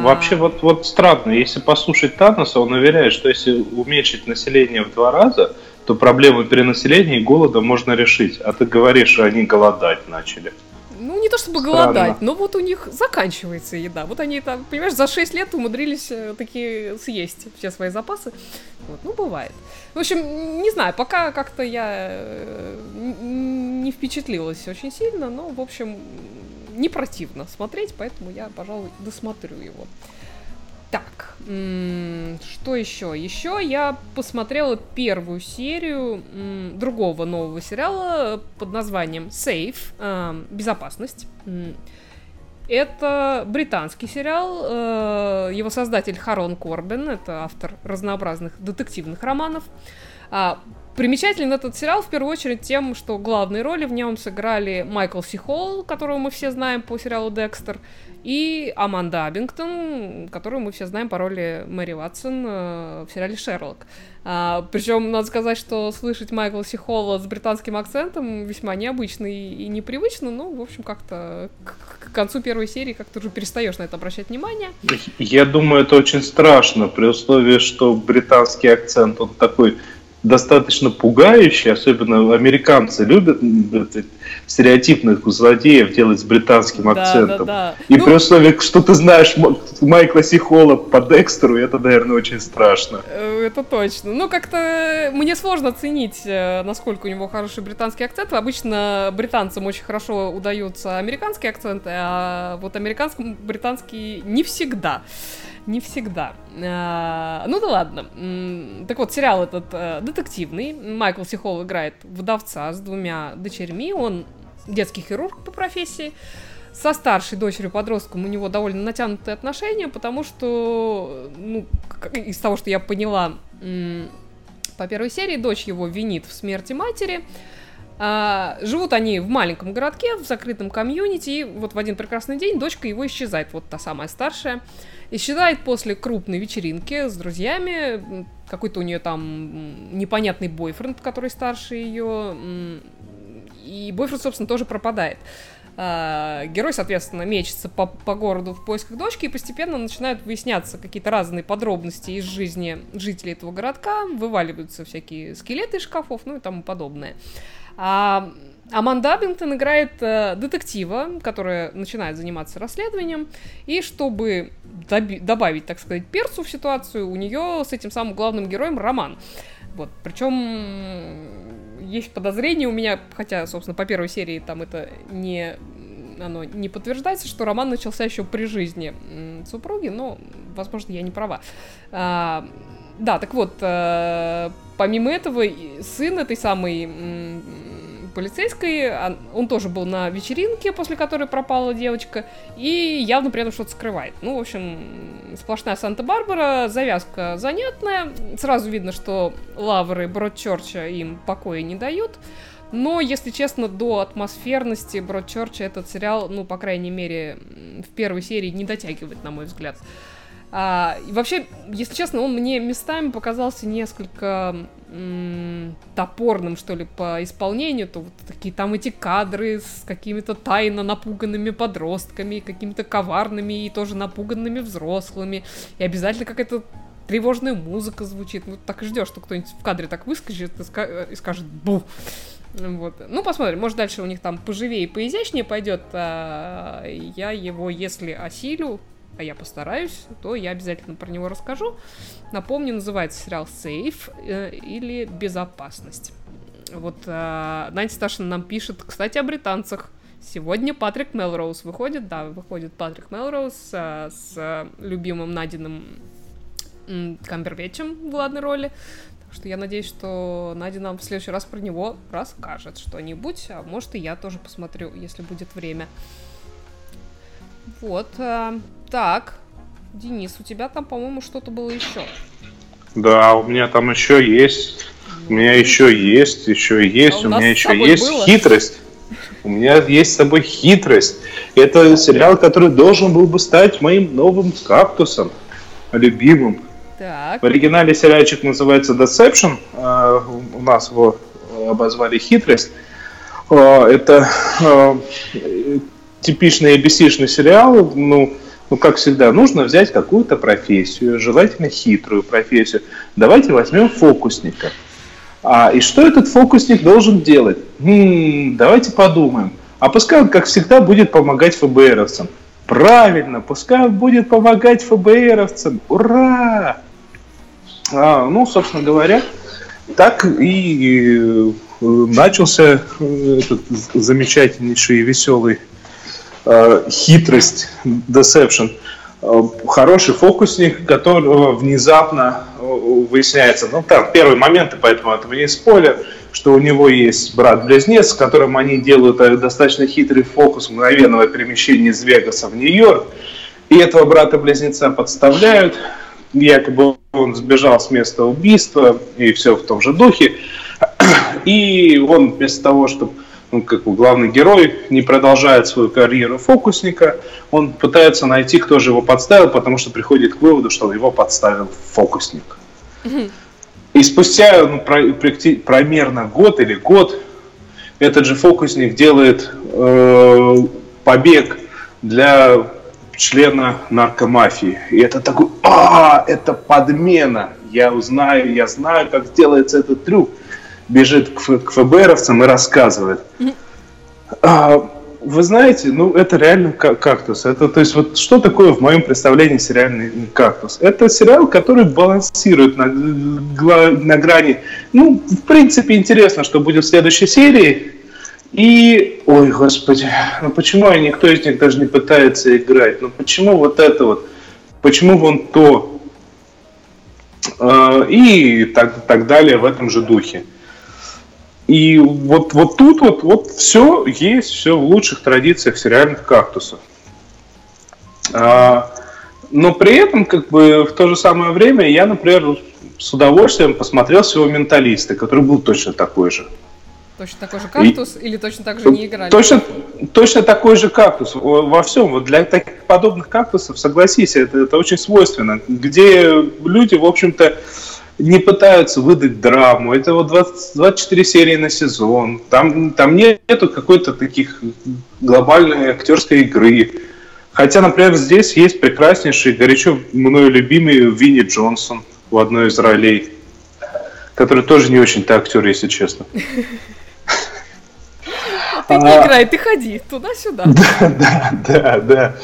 Вообще, вот, вот странно, если послушать Таноса, он уверяет, что если уменьшить население в два раза, то проблему перенаселения и голода можно решить. А ты говоришь, что они голодать начали. Ну, не то чтобы странно. Голодать, но вот у них заканчивается еда. Вот они, там, понимаешь, за шесть лет умудрились такие съесть все свои запасы. Вот, ну, бывает. В общем, не знаю, пока как-то я не впечатлилась очень сильно, но, в общем... не противно смотреть, поэтому я, пожалуй, досмотрю его. Так, м- что еще? Еще я посмотрела первую серию м- другого нового сериала под названием Safe, э- Безопасность. М- это британский сериал, э- его создатель Харон Корбин, это автор разнообразных детективных романов. А- Примечателен этот сериал в первую очередь тем, что главные роли в нем сыграли Майкл С. Холл, которого мы все знаем по сериалу «Декстер», и Аманда Эббингтон, которую мы все знаем по роли Мэри Ватсон э, в сериале «Шерлок». А, причем, надо сказать, что слышать Майкла С. Холла с британским акцентом весьма необычно и, и непривычно, но, в общем, как-то к, к концу первой серии как-то уже перестаешь на это обращать внимание. Я думаю, это очень страшно, при условии, что британский акцент, он такой... достаточно пугающий, особенно американцы любят стереотипных злодеев делать с британским акцентом. Да, да, да. И ну, при условии, что ты знаешь Майкла С. Холла по Декстеру, это, наверное, очень страшно. Это точно. Ну, как-то мне сложно оценить, насколько у него хороший британский акцент. Обычно британцам очень хорошо удаются американские акценты, а вот американскому британский не всегда. Не всегда. А, ну да ладно. Так вот, сериал этот а, детективный. Майкл С. Холл играет вдовца с двумя дочерьми. Он детский хирург по профессии. Со старшей дочерью-подростком у него довольно натянутые отношения, потому что, ну, из того, что я поняла по первой серии, дочь его винит в смерти матери. А, живут они в маленьком городке, в закрытом комьюнити, и вот в один прекрасный день дочка его исчезает, вот та самая старшая. Исчезает после крупной вечеринки с друзьями, какой-то у нее там непонятный бойфренд, который старше ее, и бойфренд, собственно, тоже пропадает. Герой, соответственно, мечется по, по городу в поисках дочки, и постепенно начинают выясняться какие-то разные подробности из жизни жителей этого городка, вываливаются всякие скелеты из шкафов, ну и тому подобное. А Аманда Эббингтон играет э, детектива, которая начинает заниматься расследованием, и чтобы доби- добавить, так сказать, перцу в ситуацию, у нее с этим самым главным героем роман. Вот, причем есть подозрение у меня, хотя, собственно, по первой серии там это не, оно не подтверждается, что роман начался еще при жизни м- супруги, но, возможно, я не права. А- Да, так вот, помимо этого, сын этой самой полицейской, он тоже был на вечеринке, после которой пропала девочка, и явно при этом что-то скрывает. Ну, в общем, сплошная Санта-Барбара, завязка занятная, сразу видно, что лавры Бродчерча им покоя не дают, но, если честно, до атмосферности Бродчерча этот сериал, ну, по крайней мере, в первой серии не дотягивает, на мой взгляд. А, и вообще, если честно, он мне местами показался несколько м- топорным, что ли, по исполнению. То вот такие там эти кадры с какими-то тайно напуганными подростками, какими-то коварными и тоже напуганными взрослыми. И обязательно какая-то тревожная музыка звучит. Ну, так и ждешь, что кто-нибудь в кадре так выскочит и, ска- и скажет «бух». Вот. Ну, посмотрим, может, дальше у них там поживее и поизящнее пойдет. А я его, если осилю... а я постараюсь, то я обязательно про него расскажу. Напомню, называется сериал «Safe» э, или «Безопасность». Вот э, Надя Сташина нам пишет, кстати, о британцах. Сегодня Патрик Мелроуз выходит, да, выходит Патрик Мелроуз э, с э, любимым Надиным э, Камбербэтчем в главной роли. Так что я надеюсь, что Надя нам в следующий раз про него расскажет что-нибудь, а может и я тоже посмотрю, если будет время. Вот, э, так, Денис, у тебя там, по-моему, что-то было еще. Да, у меня там еще есть, у меня еще есть, еще есть, у меня еще есть хитрость. У меня есть с собой хитрость. Это сериал, который должен был бы стать моим новым кактусом, любимым. Так. В оригинале сериальчик называется Deception, у нас его обозвали «Хитрость». Это... типичный эй би си-шный сериал, ну, ну, как всегда, нужно взять какую-то профессию, желательно хитрую профессию. Давайте возьмем фокусника. А, и что этот фокусник должен делать? М-м, давайте подумаем. А пускай он, как всегда, будет помогать эф бэ эровцам. Правильно, пускай он будет помогать эф бэ эровцам. Ура! А, ну, собственно говоря, так и начался этот замечательнейший и веселый «Хитрость», Deception. Хороший фокусник, которого внезапно выясняется, ну там первые моменты, поэтому это не спойлер, что у него есть брат-близнец, с которым они делают достаточно хитрый фокус мгновенного перемещения из Вегаса в Нью-Йорк. И этого брата-близнеца подставляют, якобы он сбежал с места убийства и все в том же духе. И он вместо того, чтобы... ну, как бы главный герой не продолжает свою карьеру фокусника, он пытается найти, кто же его подставил, потому что приходит к выводу, что его подставил фокусник. Mm-hmm. И спустя ну, про, примерно год или год этот же фокусник делает э, побег для члена наркомафии. И это такой, а, это подмена. Я узнаю, я знаю, как делается этот трюк. Бежит к эф бэ эровцам и рассказывает. А, вы знаете, ну это реально кактус. Это, то есть, вот что такое в моем представлении сериальный кактус? Это сериал, который балансирует на, на грани. Ну, в принципе, интересно, что будет в следующей серии. И, ой, господи, ну почему никто из них даже не пытается играть? Ну почему вот это вот? Почему вон то? А, и так, так далее в этом же духе. И вот, вот тут вот, вот все есть, все в лучших традициях сериальных кактусов. А, но при этом, как бы, в то же самое время я, например, с удовольствием посмотрел своего «Менталиста», который был точно такой же. Точно такой же кактус и... или точно так же не играли? Точно, точно такой же кактус во всем. Вот для таких подобных кактусов, согласись, это, это очень свойственно. Где люди, в общем-то, не пытаются выдать драму. Это вот двадцать, двадцать четыре серии на сезон. Там, там нету какой-то таких глобальной актерской игры. Хотя, например, здесь есть прекраснейший, горячо мною любимый Винни Джонсон в одной из ролей, который тоже не очень-то актер, если честно. Ты не играй, ты ходи туда-сюда. Да, да, да, да.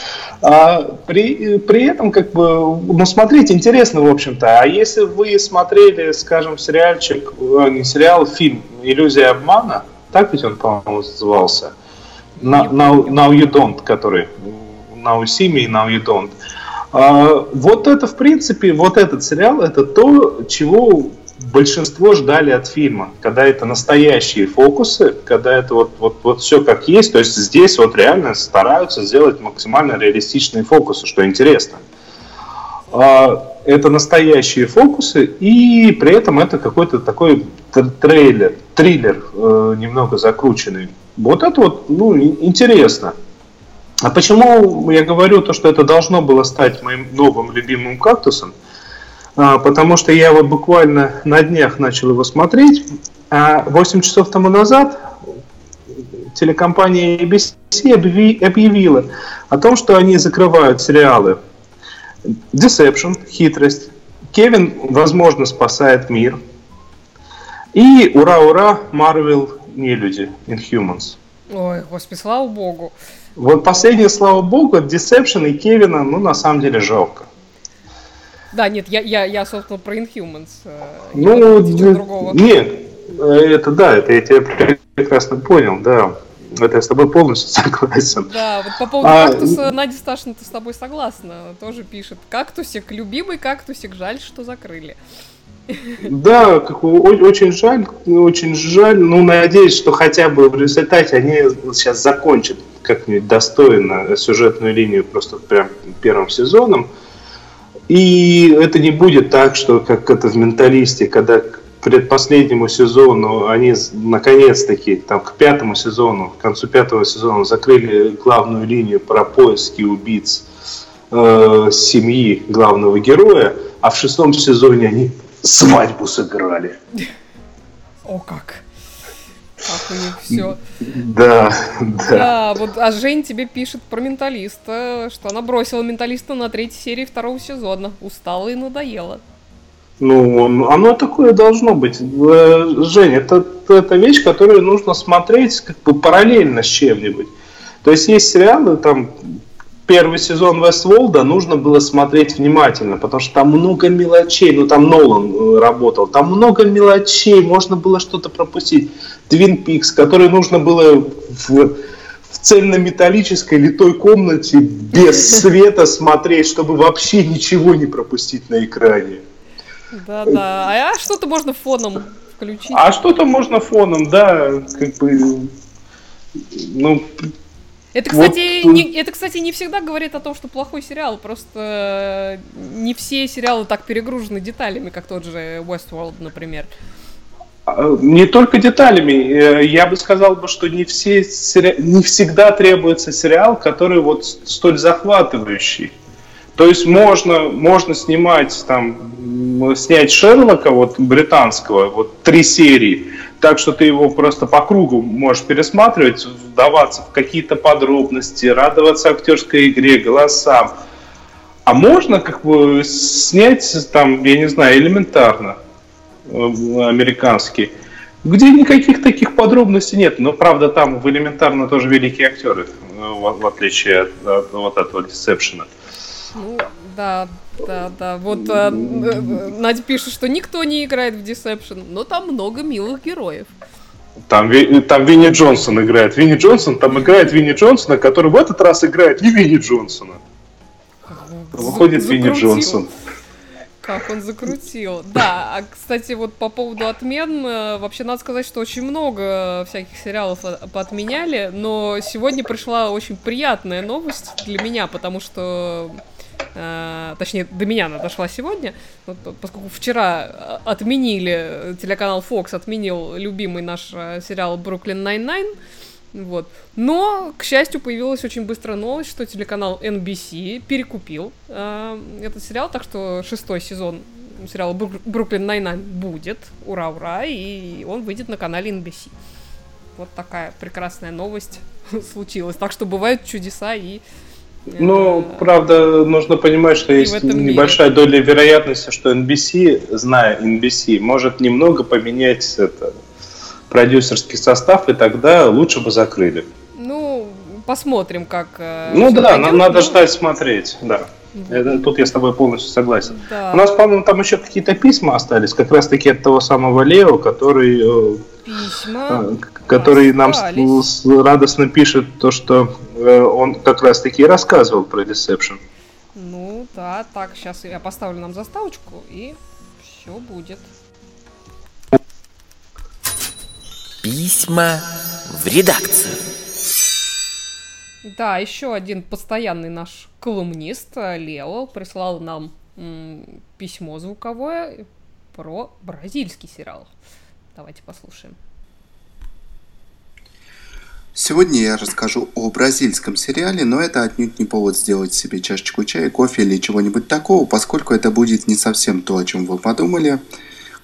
А, при, при этом, как бы, ну, смотрите, интересно, в общем-то. А если вы смотрели, скажем, сериальчик, не сериал, фильм «Иллюзия обмана», так ведь он, по-моему, назывался? Now, now, now You Don't, который Now You See Me и Now You Don't. А, вот это, в принципе, вот этот сериал, это то, чего большинство ждали от фильма, когда это настоящие фокусы, когда это вот, вот, вот все как есть, то есть здесь вот реально стараются сделать максимально реалистичные фокусы, что интересно. Это настоящие фокусы, и при этом это какой-то такой трейлер, триллер э, немного закрученный. Вот это вот, ну, интересно. А почему я говорю то, что это должно было стать моим новым любимым кактусом? А, потому что я вот буквально на днях начал его смотреть. А восемь часов тому назад телекомпания эн би си объявила о том, что они закрывают сериалы Deception, Хитрость, Кевин, возможно, спасает мир, и ура-ура, Марвел, нелюди, Inhumans. Ой, господи, слава богу. Вот последнее, слава богу, Deception и Кевина, ну, на самом деле, жалко. Да, нет, я, я, я собственно, про Inhumans. Ну, не, нет, это да, это я тебя прекрасно понял, да. Это я с тобой полностью согласен. Да, вот по поводу а, кактуса, Надя Сташина-то с тобой согласна. Она тоже пишет: кактусик, любимый кактусик, жаль, что закрыли. Да, как, очень жаль, очень жаль. Ну, надеюсь, что хотя бы в результате они сейчас закончат как-нибудь достойно сюжетную линию просто прям первым сезоном. И это не будет так, что как это в «Менталисте», когда предпоследнему сезону они наконец-таки там, к пятому сезону, к концу пятого сезона закрыли главную линию про поиски убийц э, семьи главного героя, а в шестом сезоне они свадьбу сыграли. О как! Ах, у них все. Да, да. Да, вот, а Жень тебе пишет про «Менталиста», что она бросила «Менталиста» на третьей серии второго сезона. Устала и надоела. Ну, оно такое должно быть. Жень, это, это вещь, которую нужно смотреть как бы параллельно с чем-нибудь. То есть есть сериалы, там, первый сезон «Вестворлда» нужно было смотреть внимательно, потому что там много мелочей, ну, там Нолан работал, там много мелочей, можно было что-то пропустить. «Твин Пикс», который нужно было в... в цельнометаллической литой комнате без света смотреть, чтобы вообще ничего не пропустить на экране. Да-да, а что-то можно фоном включить. А что-то можно фоном, да, как бы, ну... Это, кстати, вот... не, это, кстати, не всегда говорит о том, что плохой сериал, просто не все сериалы так перегружены деталями, как тот же Westworld, например. Не только деталями, я бы сказал, что не, все сери... не всегда требуется сериал, который вот столь захватывающий. То есть можно, можно снимать, там, снять Шерлока, вот, британского, вот, три серии, так что ты его просто по кругу можешь пересматривать, вдаваться в какие-то подробности, радоваться актерской игре, голосам. А можно как бы снять, там, я не знаю, «Элементарно», американский, где никаких таких подробностей нет. Но, правда, там в «Элементарно» тоже великие актеры, в отличие от, от вот этого «Десепшена». Ну, да, да, да. Вот а, Надя пишет, что никто не играет в Deception, но там много милых героев. Там, там Винни Джонсон играет. Винни Джонсон, там играет Винни Джонсона, который в этот раз играет не Винни Джонсона. Выходит Винни Джонсон. Как он закрутил. Да, а, кстати, вот по поводу отмен, вообще надо сказать, что очень много всяких сериалов отменяли, но сегодня пришла очень приятная новость для меня, потому что... Точнее, до меня она дошла сегодня, поскольку вчера отменили, телеканал Fox отменил любимый наш сериал «Brooklyn Nine-Nine». Вот. Но, к счастью, появилась очень быстрая новость, что телеканал эн би си перекупил э, этот сериал, так что шестой сезон сериала «Brooklyn Nine-Nine» будет, ура-ура, и он выйдет на канале эн би си. Вот такая прекрасная новость случилась. Так что бывают чудеса и... Ну, правда, нужно понимать, что есть небольшая доля вероятности, что эн би си, зная эн би си, может немного поменять это, продюсерский состав, и тогда лучше бы закрыли. Ну, посмотрим, как... Ну да, пойдет, нам надо но... ждать, смотреть, да. Это, тут я с тобой полностью согласен. Да. У нас, по-моему, там еще какие-то письма остались, как раз-таки от того самого Лео, который... Письма который остались. Нам радостно пишет то, что он как раз-таки и рассказывал про Deception. Ну да, так, сейчас я поставлю нам заставочку, и все будет. Письма в редакцию. Да, еще один постоянный наш колумнист Лео прислал нам м- письмо звуковое про бразильский сериал. Давайте послушаем. Сегодня я расскажу о бразильском сериале, но это отнюдь не повод сделать себе чашечку чая, кофе или чего-нибудь такого, поскольку это будет не совсем то, о чем вы подумали.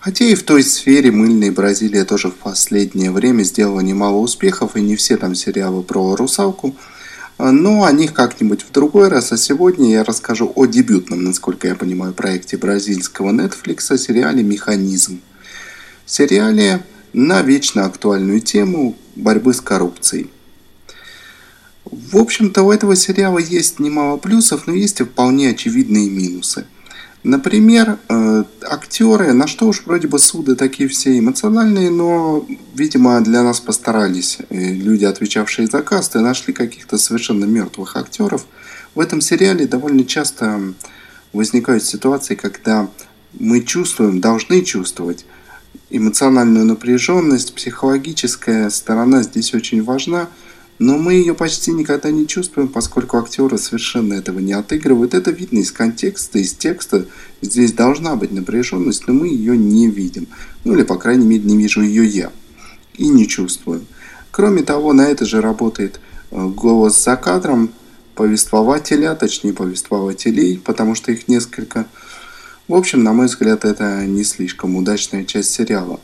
Хотя и в той сфере мыльной Бразилия тоже в последнее время сделала немало успехов, и не все там сериалы про русалку, но о них как-нибудь в другой раз, а сегодня я расскажу о дебютном, насколько я понимаю, проекте бразильского Netflix, сериале «Механизм». Сериале на вечно актуальную тему борьбы с коррупцией. В общем-то, у этого сериала есть немало плюсов, но есть и вполне очевидные минусы. Например, актеры, на что уж вроде бы суды такие все эмоциональные, но, видимо, для нас постарались люди, отвечавшие за каст, и нашли каких-то совершенно мертвых актеров. В этом сериале довольно часто возникают ситуации, когда мы чувствуем, должны чувствовать эмоциональную напряженность, психологическая сторона здесь очень важна. Но мы ее почти никогда не чувствуем, поскольку актеры совершенно этого не отыгрывают. Это видно из контекста, из текста. Здесь должна быть напряженность, но мы ее не видим. Ну или, по крайней мере, не вижу ее я. И не чувствую. Кроме того, на это же работает голос за кадром повествователя, точнее повествователей, потому что их несколько. В общем, на мой взгляд, это не слишком удачная часть сериала.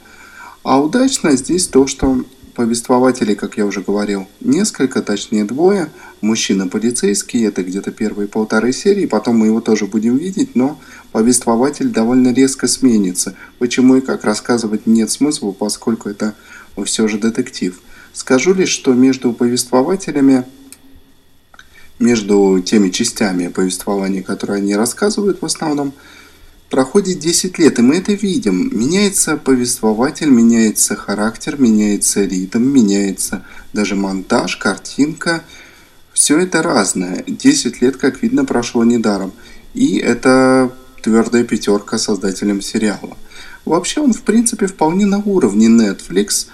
А удачно здесь то, что... повествователей, как я уже говорил, несколько, точнее двое. Мужчина-полицейский, это где-то первые полторы серии, потом мы его тоже будем видеть, но повествователь довольно резко сменится. Почему и как, рассказывать нет смысла, поскольку это все же детектив. Скажу лишь, что между повествователями, между теми частями повествования, которые они рассказывают в основном, проходит десять лет, и мы это видим. Меняется повествователь, меняется характер, меняется ритм, меняется даже монтаж, картинка. Все это разное. десять лет, как видно, прошло недаром. И это твердая пятерка создателям сериала. Вообще он, в принципе, вполне на уровне Netflix.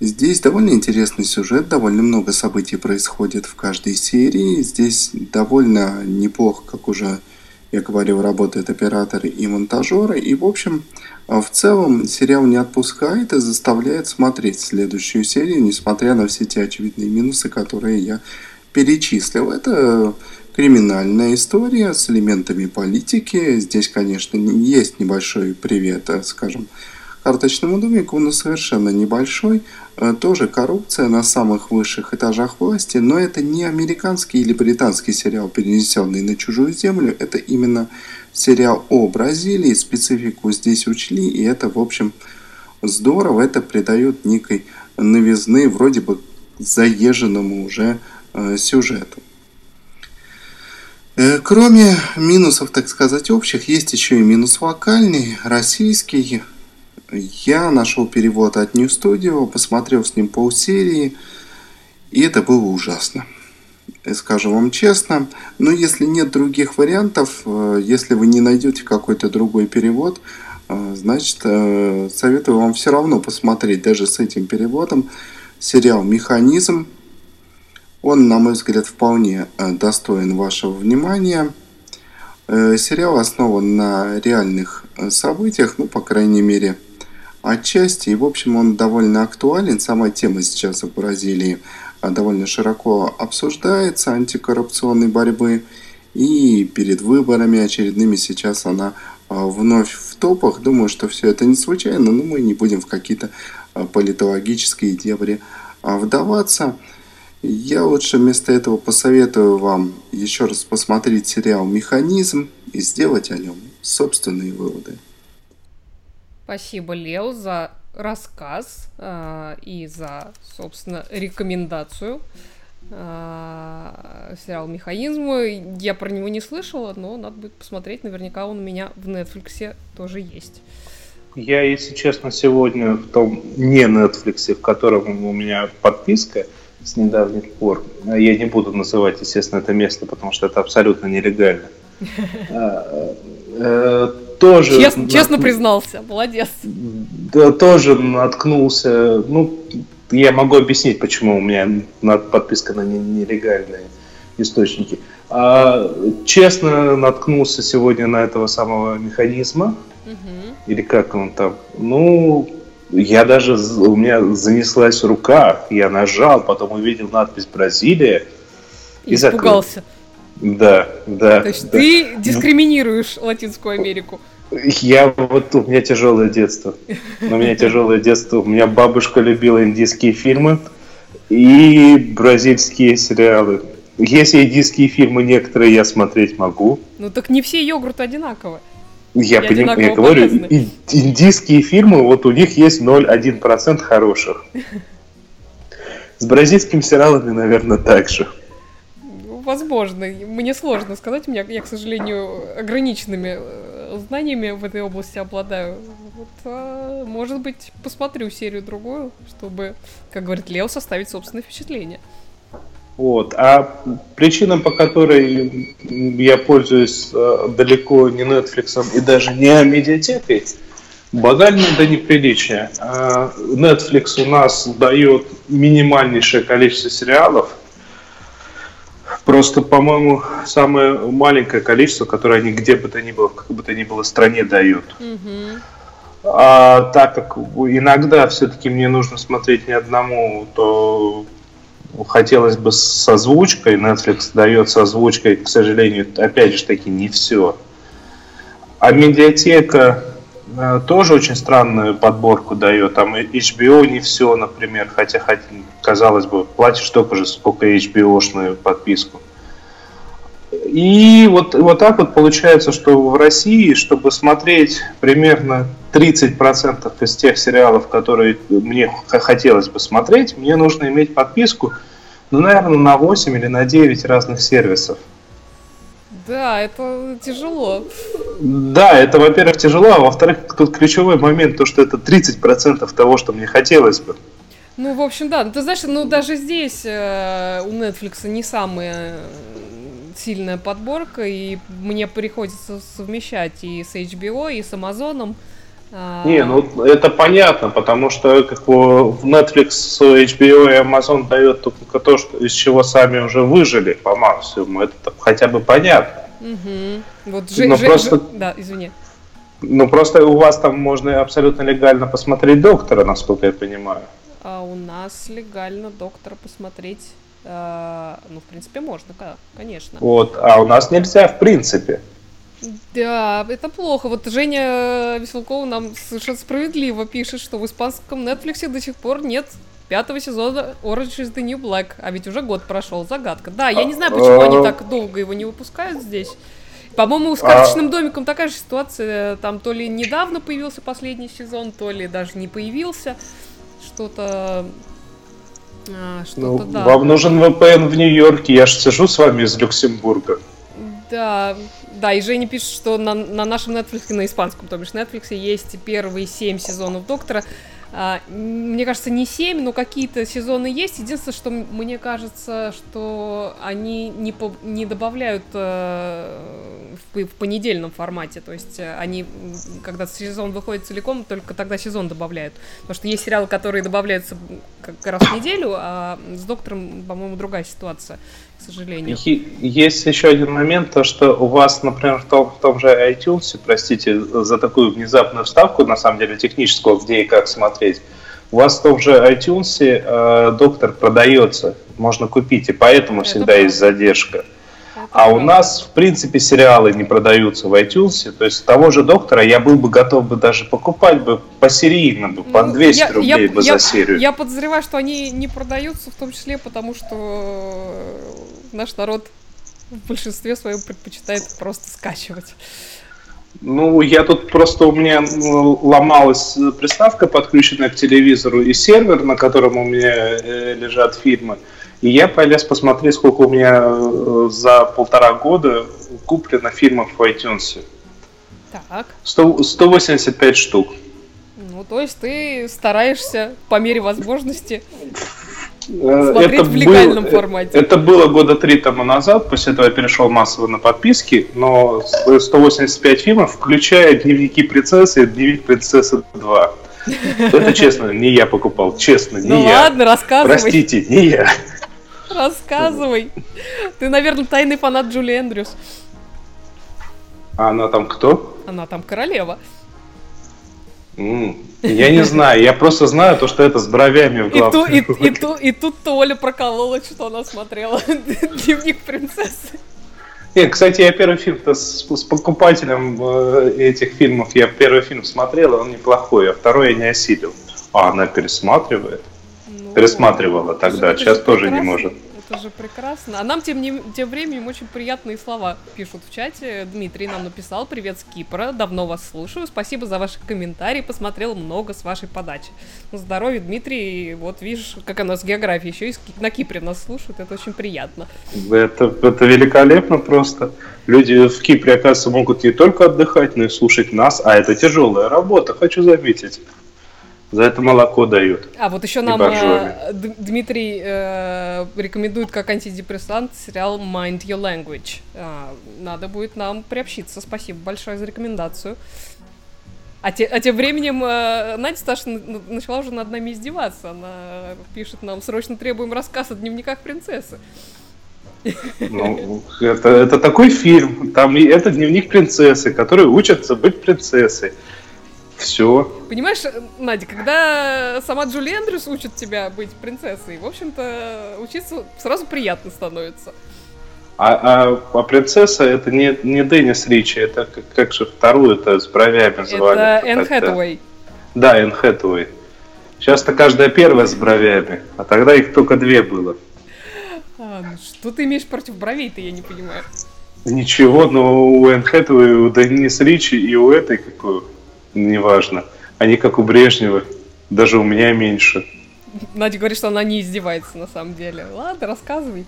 Здесь довольно интересный сюжет, довольно много событий происходит в каждой серии. Здесь довольно неплохо, как уже... я говорил, работают операторы и монтажеры. И, в общем, в целом сериал не отпускает и заставляет смотреть следующую серию, несмотря на все те очевидные минусы, которые я перечислил. Это криминальная история с элементами политики. Здесь, конечно, есть небольшой привет, скажем, карточному домику, но совершенно небольшой. Тоже коррупция на самых высших этажах власти, но это не американский или британский сериал, перенесенный на чужую землю, это именно сериал о Бразилии, специфику здесь учли, и это, в общем, здорово, это придает некой новизны вроде бы заезженному уже э, сюжету. Кроме минусов, так сказать, общих, есть еще и минус локальный, российский. Я нашел перевод от New Studio, посмотрел с ним полсерии, и это было ужасно. Скажу вам честно, но если нет других вариантов, если вы не найдете какой-то другой перевод, значит, советую вам все равно посмотреть даже с этим переводом сериал «Механизм». Он, на мой взгляд, вполне достоин вашего внимания. Сериал основан на реальных событиях, ну, по крайней мере, отчасти, и, в общем, он довольно актуален. Сама тема сейчас в Бразилии довольно широко обсуждается, антикоррупционной борьбы, и перед выборами очередными сейчас она вновь в топах. Думаю, что все это не случайно, но мы не будем в какие-то политологические дебри вдаваться. Я лучше вместо этого посоветую вам еще раз посмотреть сериал «Механизм» и сделать о нем собственные выводы. Спасибо, Лео, за рассказ э, и за, собственно, рекомендацию э, сериала «Механизм». Я про него не слышала, но надо будет посмотреть. Наверняка он у меня в Netflix тоже есть. Я, если честно, сегодня в том не Netflix, в котором у меня подписка с недавних пор, я не буду называть, естественно, это место, потому что это абсолютно нелегально, тоже... Честно, честно признался, молодец. тоже наткнулся. Ну, я могу объяснить, почему у меня подписка на нелегальные источники. А, честно, наткнулся сегодня на этого самого механизма. Mm-hmm. Или как он там? Ну, я даже... У меня занеслась рука, я нажал, потом увидел надпись «Бразилия». И, и испугался. Закрыл. Да, да. То есть да. Ты дискриминируешь Латинскую Америку. Я вот... У меня тяжелое детство. У меня тяжелое детство. У меня бабушка любила индийские фильмы и бразильские сериалы. Если индийские фильмы некоторые я смотреть могу. Ну так не все йогурты одинаковы. Я, поним... я говорю, и... индийские фильмы, вот у них есть ноль целых одна десятая процента хороших. С бразильскими сериалами, наверное, так же. Возможно. Мне сложно сказать. Меня, я, к сожалению, ограниченными знаниями в этой области обладаю. Вот, а, может быть, посмотрю серию-другую, чтобы, как говорит Лео, составить собственное впечатление. Вот. А причина, по которой я пользуюсь далеко не Netflix и даже не медиатекой, банально до неприличия. Netflix у нас дает минимальнейшее количество сериалов. Просто, по-моему, самое маленькое количество, которое они где бы то ни было, в какой бы то ни было стране дают. Mm-hmm. А так как иногда все-таки мне нужно смотреть не одному, то хотелось бы с озвучкой. Netflix дает с озвучкой, к сожалению, опять же таки, не все. А медиатека тоже очень странную подборку дает. Там эйч би о не все, например. Хотя, казалось бы, платишь столько же, сколько эйч би о-шную подписку. И вот, вот так вот получается, что в России, чтобы смотреть примерно тридцать процентов из тех сериалов, которые мне хотелось бы смотреть, мне нужно иметь подписку, ну, наверное, на восемь или на девять разных сервисов. Да, это тяжело. Да, это, во-первых, тяжело, а во-вторых, тут ключевой момент, то, что это тридцать процентов того, что мне хотелось бы. Ну, в общем, да. Ты знаешь, ну, даже здесь э, у Netflix не самая сильная подборка, и мне приходится совмещать и с эйч би о, и с Amazon. Не, ну, это понятно, потому что как в Netflix, эйч би о и Amazon дает только то, что, из чего сами уже выжили по максимуму. Это хотя бы понятно. Угу. Вот же, но же, просто... Же... Да, извини. Ну, просто у вас там можно абсолютно легально посмотреть «Доктора», насколько я понимаю. А у нас легально «Доктора» посмотреть, э, ну, в принципе, можно, конечно. Вот, а у нас нельзя, в принципе. Да, это плохо. Вот Женя Веселкова нам совершенно справедливо пишет, что в испанском Netflix до сих пор нет пятого сезона Orange is the New Black, а ведь уже год прошел, загадка. Да, я не знаю, почему они так долго его не выпускают здесь. По-моему, с «Карточным домиком» такая же ситуация. Там то ли недавно появился последний сезон, то ли даже не появился. Что-то... А, что-то ну, да. Вам нужен ви пи эн в Нью-Йорке, я же сижу с вами из Люксембурга. Да, да, и Женя пишет, что на, на нашем Netflix, на испанском, то бишь Netflix, есть первые семь сезонов «Доктора». А, мне кажется, не семь, но какие-то сезоны есть. Единственное, что мне кажется, что они не, по, не добавляют э, в, в понедельном формате. То есть они, когда сезон выходит целиком, только тогда сезон добавляют. Потому что есть сериалы, которые добавляются как раз в неделю, а с «Доктором», по-моему, другая ситуация, к сожалению. Есть еще один момент, то что у вас, например, в том, в том же iTunes, простите за такую внезапную вставку, на самом деле техническую, где и как смотреть, у вас в том же iTunes э, «Доктор» продается, можно купить, и поэтому это всегда правда. Есть задержка. Это а правда. У нас, в принципе, сериалы не продаются в iTunes, то есть того же «Доктора» я был бы готов бы даже покупать бы посерийно, бы, ну, по двести я, рублей я, бы я, за серию. Я подозреваю, что они не продаются, в том числе потому, что наш народ в большинстве своем предпочитает просто скачивать. Ну, я тут просто, у меня ломалась приставка, подключенная к телевизору, и сервер, на котором у меня лежат фильмы. И я полез посмотреть, сколько у меня за полтора года куплено фильмов в iTunes. Так. сто восемьдесят пять штук. Ну, то есть ты стараешься по мере возможности смотреть это в легальном был, формате. Это было года три тому назад, после этого я перешел массово на подписки, но сто восемьдесят пять фильмов, включая «Дневники принцессы» и «Дневник принцессы два». Это честно, не я покупал, честно, не я. Ну ладно, рассказывай. Простите, не я. Рассказывай. Ты, наверное, тайный фанат Джули Эндрюс. А она там кто? Она там королева. Я не знаю, я просто знаю то, что это с бровями в главной роли. И, ту, и тут-то Оля проколола, что она смотрела «Дневник принцессы». Нет, кстати, я первый фильм-то с, с покупателем этих фильмов, я первый фильм смотрел, он неплохой, а второй я не осилил. А она пересматривает. Ну, пересматривала тогда, сейчас тоже прекрасно. Не может. Это же прекрасно. А нам тем, не, тем временем очень приятные слова пишут в чате. Дмитрий нам написал: «Привет с Кипра, давно вас слушаю, спасибо за ваши комментарии, посмотрел много с вашей подачи». Здоровья, Дмитрий, вот видишь, как оно с географией, еще и на Кипре нас слушают, это очень приятно. Это, это великолепно просто. Люди в Кипре, оказывается, могут не только отдыхать, но и слушать нас, а это тяжелая работа, хочу заметить. За это молоко дают. А вот еще нам э, Дмитрий э, рекомендует как антидепрессант сериал Mind Your Language. А, надо будет нам приобщиться. Спасибо большое за рекомендацию. А, те, а тем временем э, Надя Сташа начала уже над нами издеваться. Она пишет нам: срочно требуем рассказ о дневниках принцессы. Ну, это, это такой фильм. Там и это дневник принцессы, которые учатся быть принцессой. Все. Понимаешь, Надя, когда сама Джули Эндрюс учит тебя быть принцессой, в общем-то, учиться сразу приятно становится. А, а, а принцесса это не, не Деннис Ричи, это как, как же вторую-то с бровями звали. Это Энн Хэтэуэй. Да, Энн Хэтэуэй. Сейчас-то каждая первая с бровями, а тогда их только две было. А, ну что ты имеешь против бровей-то, я не понимаю. Ничего, но у Энн Хэтэуэй, у Деннис Ричи и у этой какую... Неважно. Они как у Брежнева. Даже у меня меньше. Надя говорит, что она не издевается на самом деле. Ладно, рассказывай.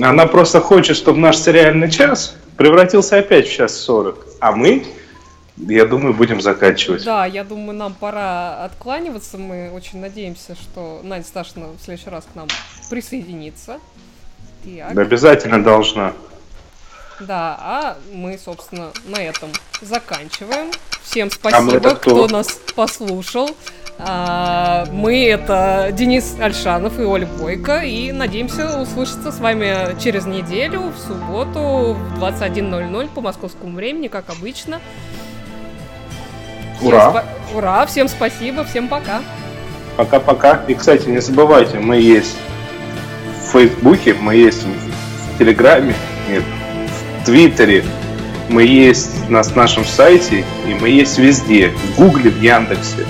Она просто хочет, чтобы наш сериальный час превратился опять в час сорок. А мы, я думаю, будем заканчивать. Да, я думаю, нам пора откланиваться. Мы очень надеемся, что Надя Сташина в следующий раз к нам присоединится. Так. Обязательно должна. Да, а мы, собственно, на этом заканчиваем. Всем спасибо, а кто? кто нас послушал. А, мы это Денис Альшанов и Оля Бойко. И надеемся услышаться с вами через неделю, в субботу в двадцать один ноль ноль по московскому времени, как обычно. Ура! Всем спа- Ура! Всем спасибо, всем пока! Пока-пока. И, кстати, не забывайте, мы есть в Фейсбуке, мы есть в Телеграме. Нет. В Твиттере, мы есть на нашем сайте, и мы есть везде, в Гугле, в Яндексе.